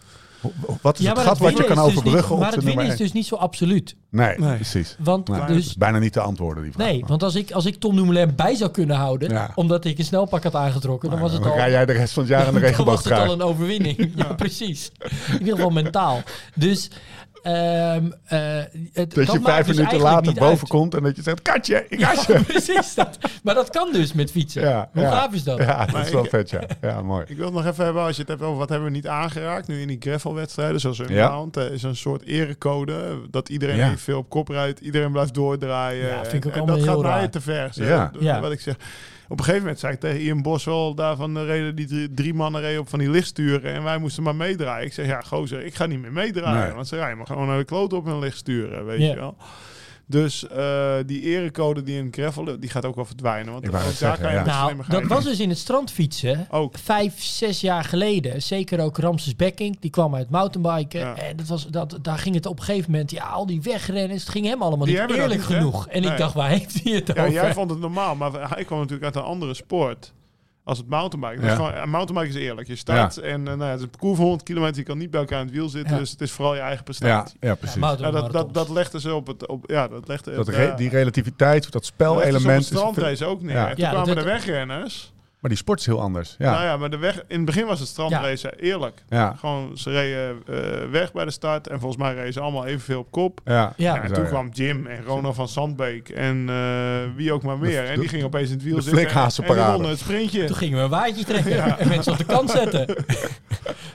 Wat is ja, het gat wat je kan overbruggen? Dus maar het winnen is dus niet zo absoluut. Nee, nee. precies. Want nee, dus, bijna niet te antwoorden die vraag. Nee, want als ik, als ik Tom Dumoulin bij zou kunnen houden... Ja. omdat ik een snelpak had aangetrokken... Maar, dan was het dan al... ga jij de rest van het jaar aan de regenboog dragen. Dan was het al een overwinning. Ja, ja, precies. In ieder geval mentaal. Dus... Um, uh, het, dat je vijf dus minuten later boven uit. komt en dat je zegt, katje, ik katje. Ja, precies dat. Maar dat kan dus met fietsen. Ja, Hoe ja, gaaf is dat? Ja, dat maar is wel ik, vet, ja. ja. Mooi. Ik wil het nog even hebben, als je het hebt over wat hebben we niet aangeraakt, nu in die gravelwedstrijden, zoals in ja. Maand, is een soort erecode, dat iedereen ja. die veel op kop rijdt, iedereen blijft doordraaien. Ja, vind ik ook en dat gaat naar je te ver, zeg, ja. Ja. wat ik zeg. Op een gegeven moment zei ik tegen Ian Bos wel daarvan reden die drie, drie mannen reden op van die lichtsturen en wij moesten maar meedraaien. Ik zeg, ja gozer, ik ga niet meer meedraaien, nee. want ze rijden maar gewoon naar de kloot op hun lichtsturen, weet yeah. je wel. Dus uh, die erecode die in Gravel, die gaat ook wel verdwijnen. Want ook daar zeggen, kan je ja. nou, dat was dus in het strandfietsen ook. vijf, zes jaar geleden. Zeker ook Ramses Becking, die kwam uit mountainbiken. Ja. En dat was, dat, daar ging het op een gegeven moment, ja, al die wegrenners, het ging hem allemaal die niet eerlijk niet, genoeg. Hè? En nee. ik dacht, waar heeft hij het ja, over? Jij vond het normaal, maar hij kwam natuurlijk uit een andere sport. Als het mountainbiken. Ja. Dus gewoon, mountainbiken is eerlijk. Je staat ja. en uh, nou ja, het is een parcours van honderd kilometer. Je kan niet bij elkaar aan het wiel zitten. Ja. Dus het is vooral je eigen prestatie. Ja, ja precies. Ja, ja, dat, dat, dat legden ze op het... Op, ja, dat legde dat re- die relativiteit, dat spelelement... Dat strandrace ook neer. Ja. En toen ja, kwamen de wegrenners... Maar die sport is heel anders. Ja. Nou ja, maar de weg, in het begin was het strandrace ja. eerlijk. Ja. Gewoon, ze reden uh, weg bij de start. En volgens mij reden ze allemaal evenveel op kop. Ja. Ja. Ja, en toen ja. kwam Jim en Ronald van Sandbeek. En uh, wie ook maar meer. De, en die gingen opeens in het wiel zitten. En die wonnen het sprintje. Toen gingen we een waardje trekken. Ja. En mensen op de kant zetten.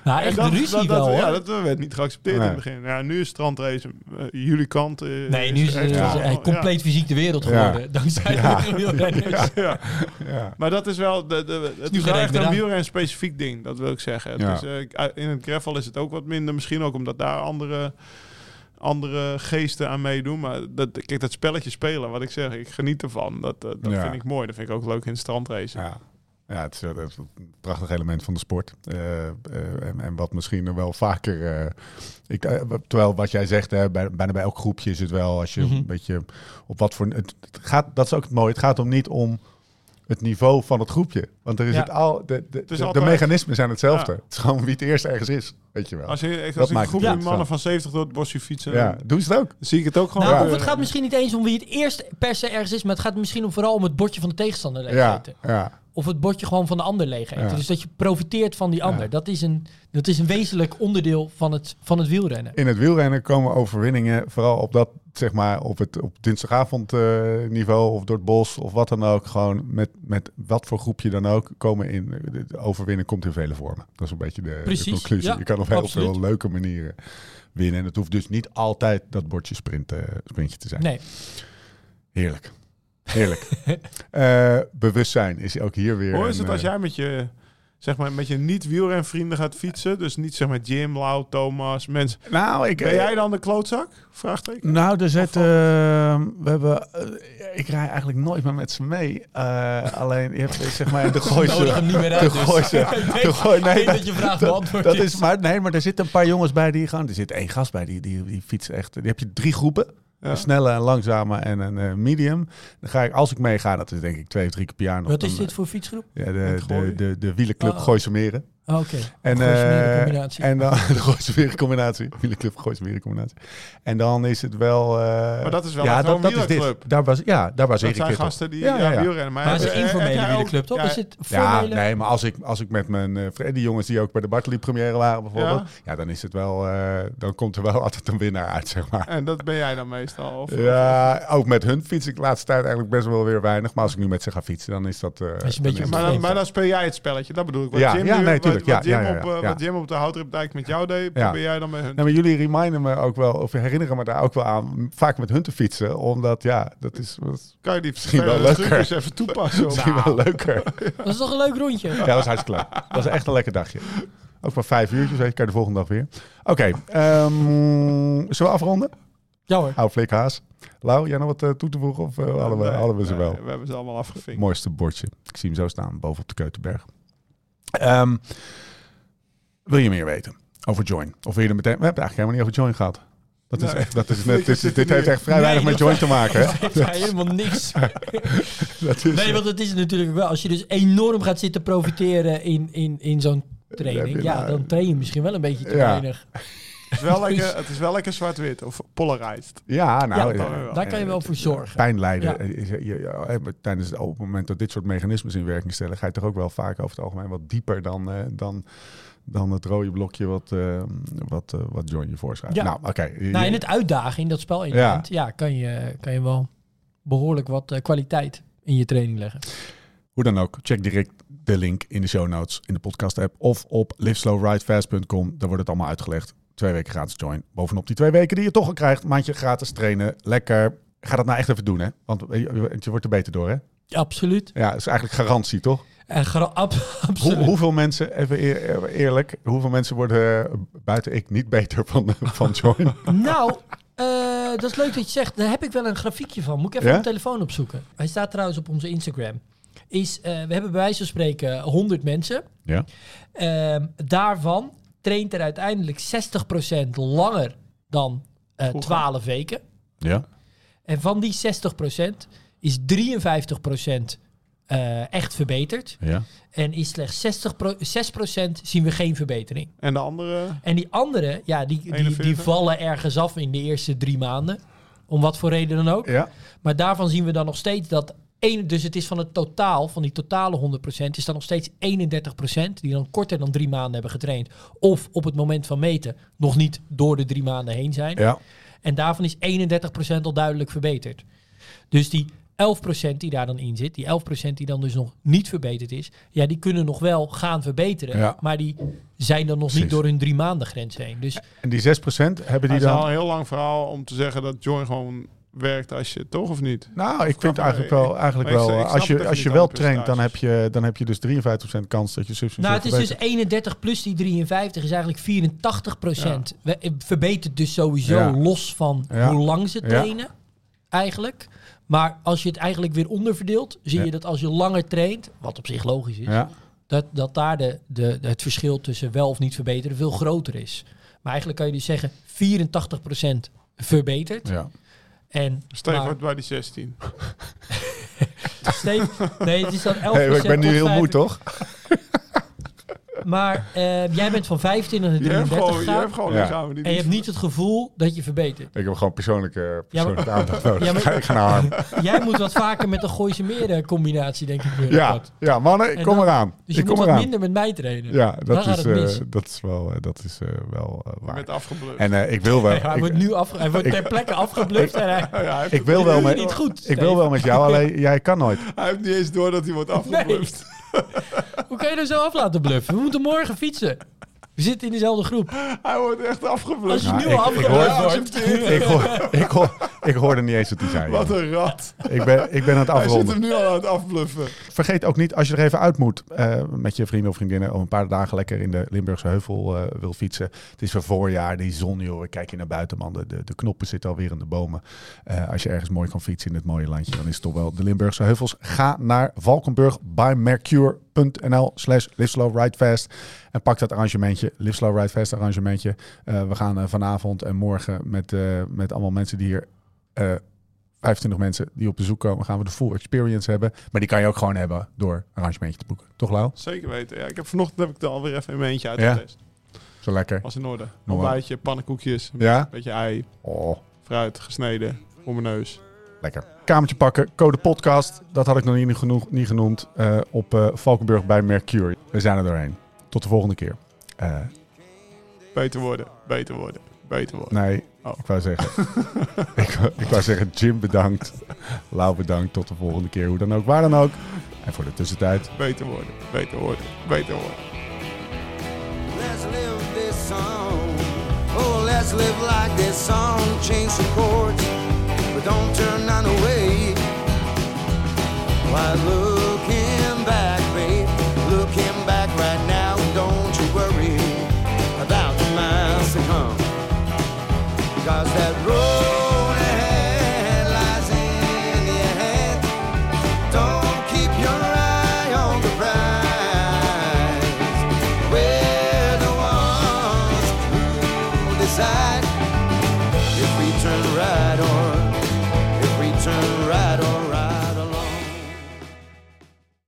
nou, echt dat, de ruzie dat, wel. Dat, ja, dat werd niet geaccepteerd nee. in het begin. Ja, nu is strandrace uh, jullie kant. Uh, nee, nu is het ja. ja. compleet fysiek de wereld geworden. Ja. Dankzij ja. de wielrenners. Ja. Ja. Ja. Maar dat is wel... De, de, het is, is echt een wielren specifiek ding, dat wil ik zeggen. Ja. Dus, uh, in het gravel is het ook wat minder, misschien ook omdat daar andere, andere geesten aan meedoen. Maar dat, kijk, dat spelletje spelen, wat ik zeg, ik geniet ervan. Dat, uh, dat ja. vind ik mooi, dat vind ik ook leuk in strandracen. Ja. Ja, het is een prachtig element van de sport. Uh, uh, en, en wat misschien wel vaker... Uh, ik, uh, terwijl wat jij zegt, hè, bij, bijna bij elk groepje is het wel... als je mm-hmm. een beetje op wat voor... Het, het gaat, dat is ook mooi, het gaat om niet om... het niveau van het groepje. Want er is ja. het al, de, de, het is de, de mechanismen zijn hetzelfde. Ja. Het is gewoon wie het eerst ergens is. Weet je wel. Als je als dat ik maakt groep ja. mannen van zeventig door het bosje fietsen. Ja, doen ze het ook. Dan zie ik het ook gewoon. Nou, ja. Het gaat misschien niet eens om wie het eerst per se ergens is. Maar het gaat misschien om, vooral om het bordje van de tegenstander leeg ja. eten. Ja. Of het bordje gewoon van de ander leeg eten. Ja. Dus dat je profiteert van die ander. Ja. Dat is een, dat is een wezenlijk onderdeel van het, van het wielrennen. In het wielrennen komen overwinningen vooral op dat... zeg maar op het op dinsdagavond uh, niveau of door het bos of wat dan ook, gewoon met, met wat voor groepje dan ook komen in de overwinnen komt in vele vormen. Dat is een beetje de, de conclusie. Ja, je kan op heel absoluut. veel leuke manieren winnen en het hoeft dus niet altijd dat bordje sprint, uh, sprintje te zijn. Nee. Heerlijk, heerlijk. uh, bewustzijn is ook hier weer. Hoe is het een, als jij met je Zeg maar met je niet-wielrenvrienden gaat fietsen. Dus niet zeg maar Jim, Lau, Thomas, mensen. Nou, ik, ben jij dan de klootzak? Vraagteken. Nou, er zit, uh, we hebben, uh, ik rij eigenlijk nooit meer met ze mee. Uh, alleen, je hebt zeg maar de Gooise... Nodig hem niet meer uit, de Gooise, dus. De Gooise, de Gooise, nee, dat je vraag beantwoord dat, dat is. Maar, nee, maar er zitten een paar jongens bij die gaan... Er zit één gast bij, die, die, die fietst echt... Die heb je drie groepen. Ja. Een snelle, een langzame en een uh, medium. Dan ga ik, als ik meega, dat is denk ik twee of drie keer per jaar nog. Wat is dit voor fietsgroep? Ja, de, de, de, de Wielerclub Gooise Mieren. Oh, oké. Okay. En, uh, en dan de Gooise Mierencombinatie. Wielerclub Gooise Mierencombinatie. En dan is het wel... Uh, maar dat is wel ja, dat, dat is dit. Daar was, ja, daar was Erik Kittel. Dat zijn gasten die ja, ja, ja. wielrennen. Maar, maar het is een informele wielerclub, toch? Ja, is het formele... ja, nee, maar als ik, als ik met mijn uh, vrienden, die jongens die ook bij de Bartley-première waren bijvoorbeeld... Ja, ja dan is het wel... Uh, dan komt er wel altijd een winnaar uit, zeg maar. En dat ben jij dan meestal? Of? Ja, ook met hun fiets ik de laatste tijd eigenlijk best wel weer weinig. Maar als ik nu met ze ga fietsen, dan is dat... Uh, dat is een beetje maar, dan, maar dan speel jij het spelletje, dat bedoel ik. Ja, ja, nee, tuurlijk. Wat Jim, ja, ja, ja, ja. Op, wat Jim op de Houtribdijk met jou deed, probeer ja. jij dan met hun. Ja, maar jullie reminden me ook wel, of herinneren me daar ook wel aan, vaak met hun te fietsen, omdat ja, dat is wat, kan je die misschien wel leuker even toepassen. Misschien nou. wel leuker. Dat is toch een leuk rondje? Ja, dat was hartstikke leuk. Dat was echt een lekker dagje. Ook maar vijf uurtjes, weet je, kan je de volgende dag weer. Oké, okay, um, zullen we afronden? Ja hoor. Oude flik haas. Lau, jij nog wat uh, toe te voegen? Of uh, ja, hadden, we, nee, hadden we ze nee, wel? We hebben ze allemaal afgevinkt. Het mooiste bordje. Ik zie hem zo staan, bovenop de Keutenberg. Um, wil je meer weten over Join? Of wil je er meteen... We hebben het eigenlijk helemaal niet over Join gehad. Dat is, nee, echt, dat is net, dit, dit heeft echt vrij nee, weinig met Join te maken. Hè? Dat is helemaal niks. dat is, nee, want het is natuurlijk wel... Als je dus enorm gaat zitten profiteren in, in, in zo'n training... Ja, dan train je misschien wel een beetje te weinig. Ja. Het is wel lekker, het is wel lekker zwart-wit of polarized. Ja, nou, ja, ja, daar kan je wel voor zorgen. Pijnlijden. Ja. Tijdens het op het moment dat dit soort mechanismes in werking stellen, ga je toch ook wel vaak over het algemeen wat dieper dan, dan, dan het rode blokje wat, uh, wat, uh, wat Join je voorschrijft. Ja. Nou, oké. Okay. Nou, in het uitdagen in dat spel in je ja. Hand, ja, kan je, kan je wel behoorlijk wat uh, kwaliteit in je training leggen. Hoe dan ook, check direct de link in de show notes in de podcast app of op live slow ride fast dot com. Daar wordt het allemaal uitgelegd. Twee weken gratis Join. Bovenop die twee weken die je toch al krijgt. Maandje gratis trainen. Lekker. Ga dat nou echt even doen, hè? Want je, je wordt er beter door, hè? Absoluut. Ja, dat is eigenlijk garantie, toch? En gra- ab- absoluut. Hoe, hoeveel mensen, even eer, eerlijk, hoeveel mensen worden uh, buiten ik niet beter van, uh, van Join? Nou, uh, dat is leuk dat je zegt. Daar heb ik wel een grafiekje van. Moet ik even ja? mijn telefoon opzoeken? Hij staat trouwens op onze Instagram. Is, uh, we hebben bij wijze van spreken honderd mensen. Ja. Uh, daarvan... traint er uiteindelijk zestig procent langer dan uh, twaalf weken. Ja. En van die zestig procent is drieënvijftig procent uh, echt verbeterd. Ja. En is slechts zestig pro- zes procent zien we geen verbetering. En de andere? En die andere, ja, die, die, die vallen ergens af in de eerste drie maanden. Om wat voor reden dan ook. Ja. Maar daarvan zien we dan nog steeds dat... Een, dus het is van het totaal, van die totale honderd procent, is dan nog steeds eenendertig procent die dan korter dan drie maanden hebben getraind. Of op het moment van meten nog niet door de drie maanden heen zijn. Ja. En daarvan is eenendertig procent al duidelijk verbeterd. Dus die elf procent die daar dan in zit, die elf procent die dan dus nog niet verbeterd is, ja, die kunnen nog wel gaan verbeteren, ja. Maar die zijn dan nog Precies. niet door hun drie maanden grens heen. Dus en die zes procent hebben die dan... Het is al een heel lang verhaal om te zeggen dat Join gewoon... werkt als je toch of niet? Nou, ik vind eigenlijk wel, eigenlijk ik, wel ik, ik als je, als je wel traint, dan heb je, dan heb je dus drieënvijftig procent kans dat je substantieel Nou, het is verbetert. Dus eenendertig plus die drieënvijftig is eigenlijk vierentachtig procent. Ja. Verbetert dus sowieso ja. los van ja. hoe lang ze trainen, ja. eigenlijk. Maar als je het eigenlijk weer onderverdeelt, zie ja. je dat als je langer traint, wat op zich logisch is, ja. dat, dat daar de, de, het verschil tussen wel of niet verbeteren veel groter is. Maar eigenlijk kan je dus zeggen vierentachtig procent verbeterd. Ja. En, Steef maar, wordt bij die zestien. Steef, nee, het is dan elf procent. Hey, ik ben nu heel moe, toch? maar uh, jij bent van vijftien naar de drieëndertig gegaan. Gewoon, ja. gaan we die en je hebt niet het gevoel dat je verbetert. Ik heb gewoon persoonlijke, persoonlijke ja, maar, aandacht nodig. Ja, maar, ik ga naar aan. Jij moet wat vaker met een Gooise Mierencombinatie, denk ik. Ja, ja, mannen, ik kom dan, eraan. Dus je ik moet wat eraan. Minder met mij trainen. Ja, dat is, uh, dat is wel, dat is, uh, wel uh, waar. Je bent afgebluft. En uh, ik wil wel... Ja, hij, ik, wordt nu afge- hij wordt ter plekke afgebluft. en hij, ja, hij ik wil wel met, niet goed, ik wil wel met jou, alleen jij kan nooit. Hij heeft niet eens door dat hij wordt afgebluft. Hoe kan je er zo af laten bluffen? We moeten morgen fietsen. We zitten in dezelfde groep. Hij wordt echt afgebluft. Als je nou, nu al afgebluft wordt. Ik, ik, hoor, ik, hoor, ik hoorde niet eens wat hij zei. Wat een rat. Ik ben, ik ben aan het afronden. Hij zit hem nu al aan het afbluffen. Vergeet ook niet, als je er even uit moet... Uh, met je vrienden of vriendinnen... om een paar dagen lekker in de Limburgse heuvel uh, wil fietsen. Het is weer voorjaar, die zon, joh. Kijk je naar buiten, man. De, de, de knoppen zitten alweer in de bomen. Uh, als je ergens mooi kan fietsen in dit mooie landje... dan is het toch wel de Limburgse heuvels. Ga naar Valkenburg by Mercure. nl slash Live Slow Ride Fast en pak dat arrangementje, Live Slow Ride Fast arrangementje. Uh, we gaan uh, vanavond en morgen met, uh, met allemaal mensen die hier, uh, vijfentwintig mensen die op bezoek komen, gaan we de full experience hebben. Maar die kan je ook gewoon hebben door arrangementje te boeken. Toch, Lau? Zeker weten. Ja, ik heb vanochtend heb ik er alweer even in mijn eentje uitgetest. Ja? Zo lekker. Was in orde. Een ontbijtje, pannenkoekjes, een ja? beetje ei, oh. fruit gesneden, om mijn neus. Lekker. Kamertje pakken, code podcast. Dat had ik nog niet, genoeg, niet genoemd. Uh, op uh, Valkenburg by Mercure. We zijn er doorheen. Tot de volgende keer. Uh. Beter worden, beter worden, beter worden. Nee, oh. ik wou zeggen. ik, wou, ik wou zeggen, Jim bedankt. Lau bedankt. Tot de volgende keer. Hoe dan ook, waar dan ook. En voor de tussentijd. Beter worden, beter worden, beter worden. Let's live this song. Oh, let's live like this song. Change the chords. Don't turn none away. Why looking back, babe? Looking back right now. Don't you worry about the miles to come, because that road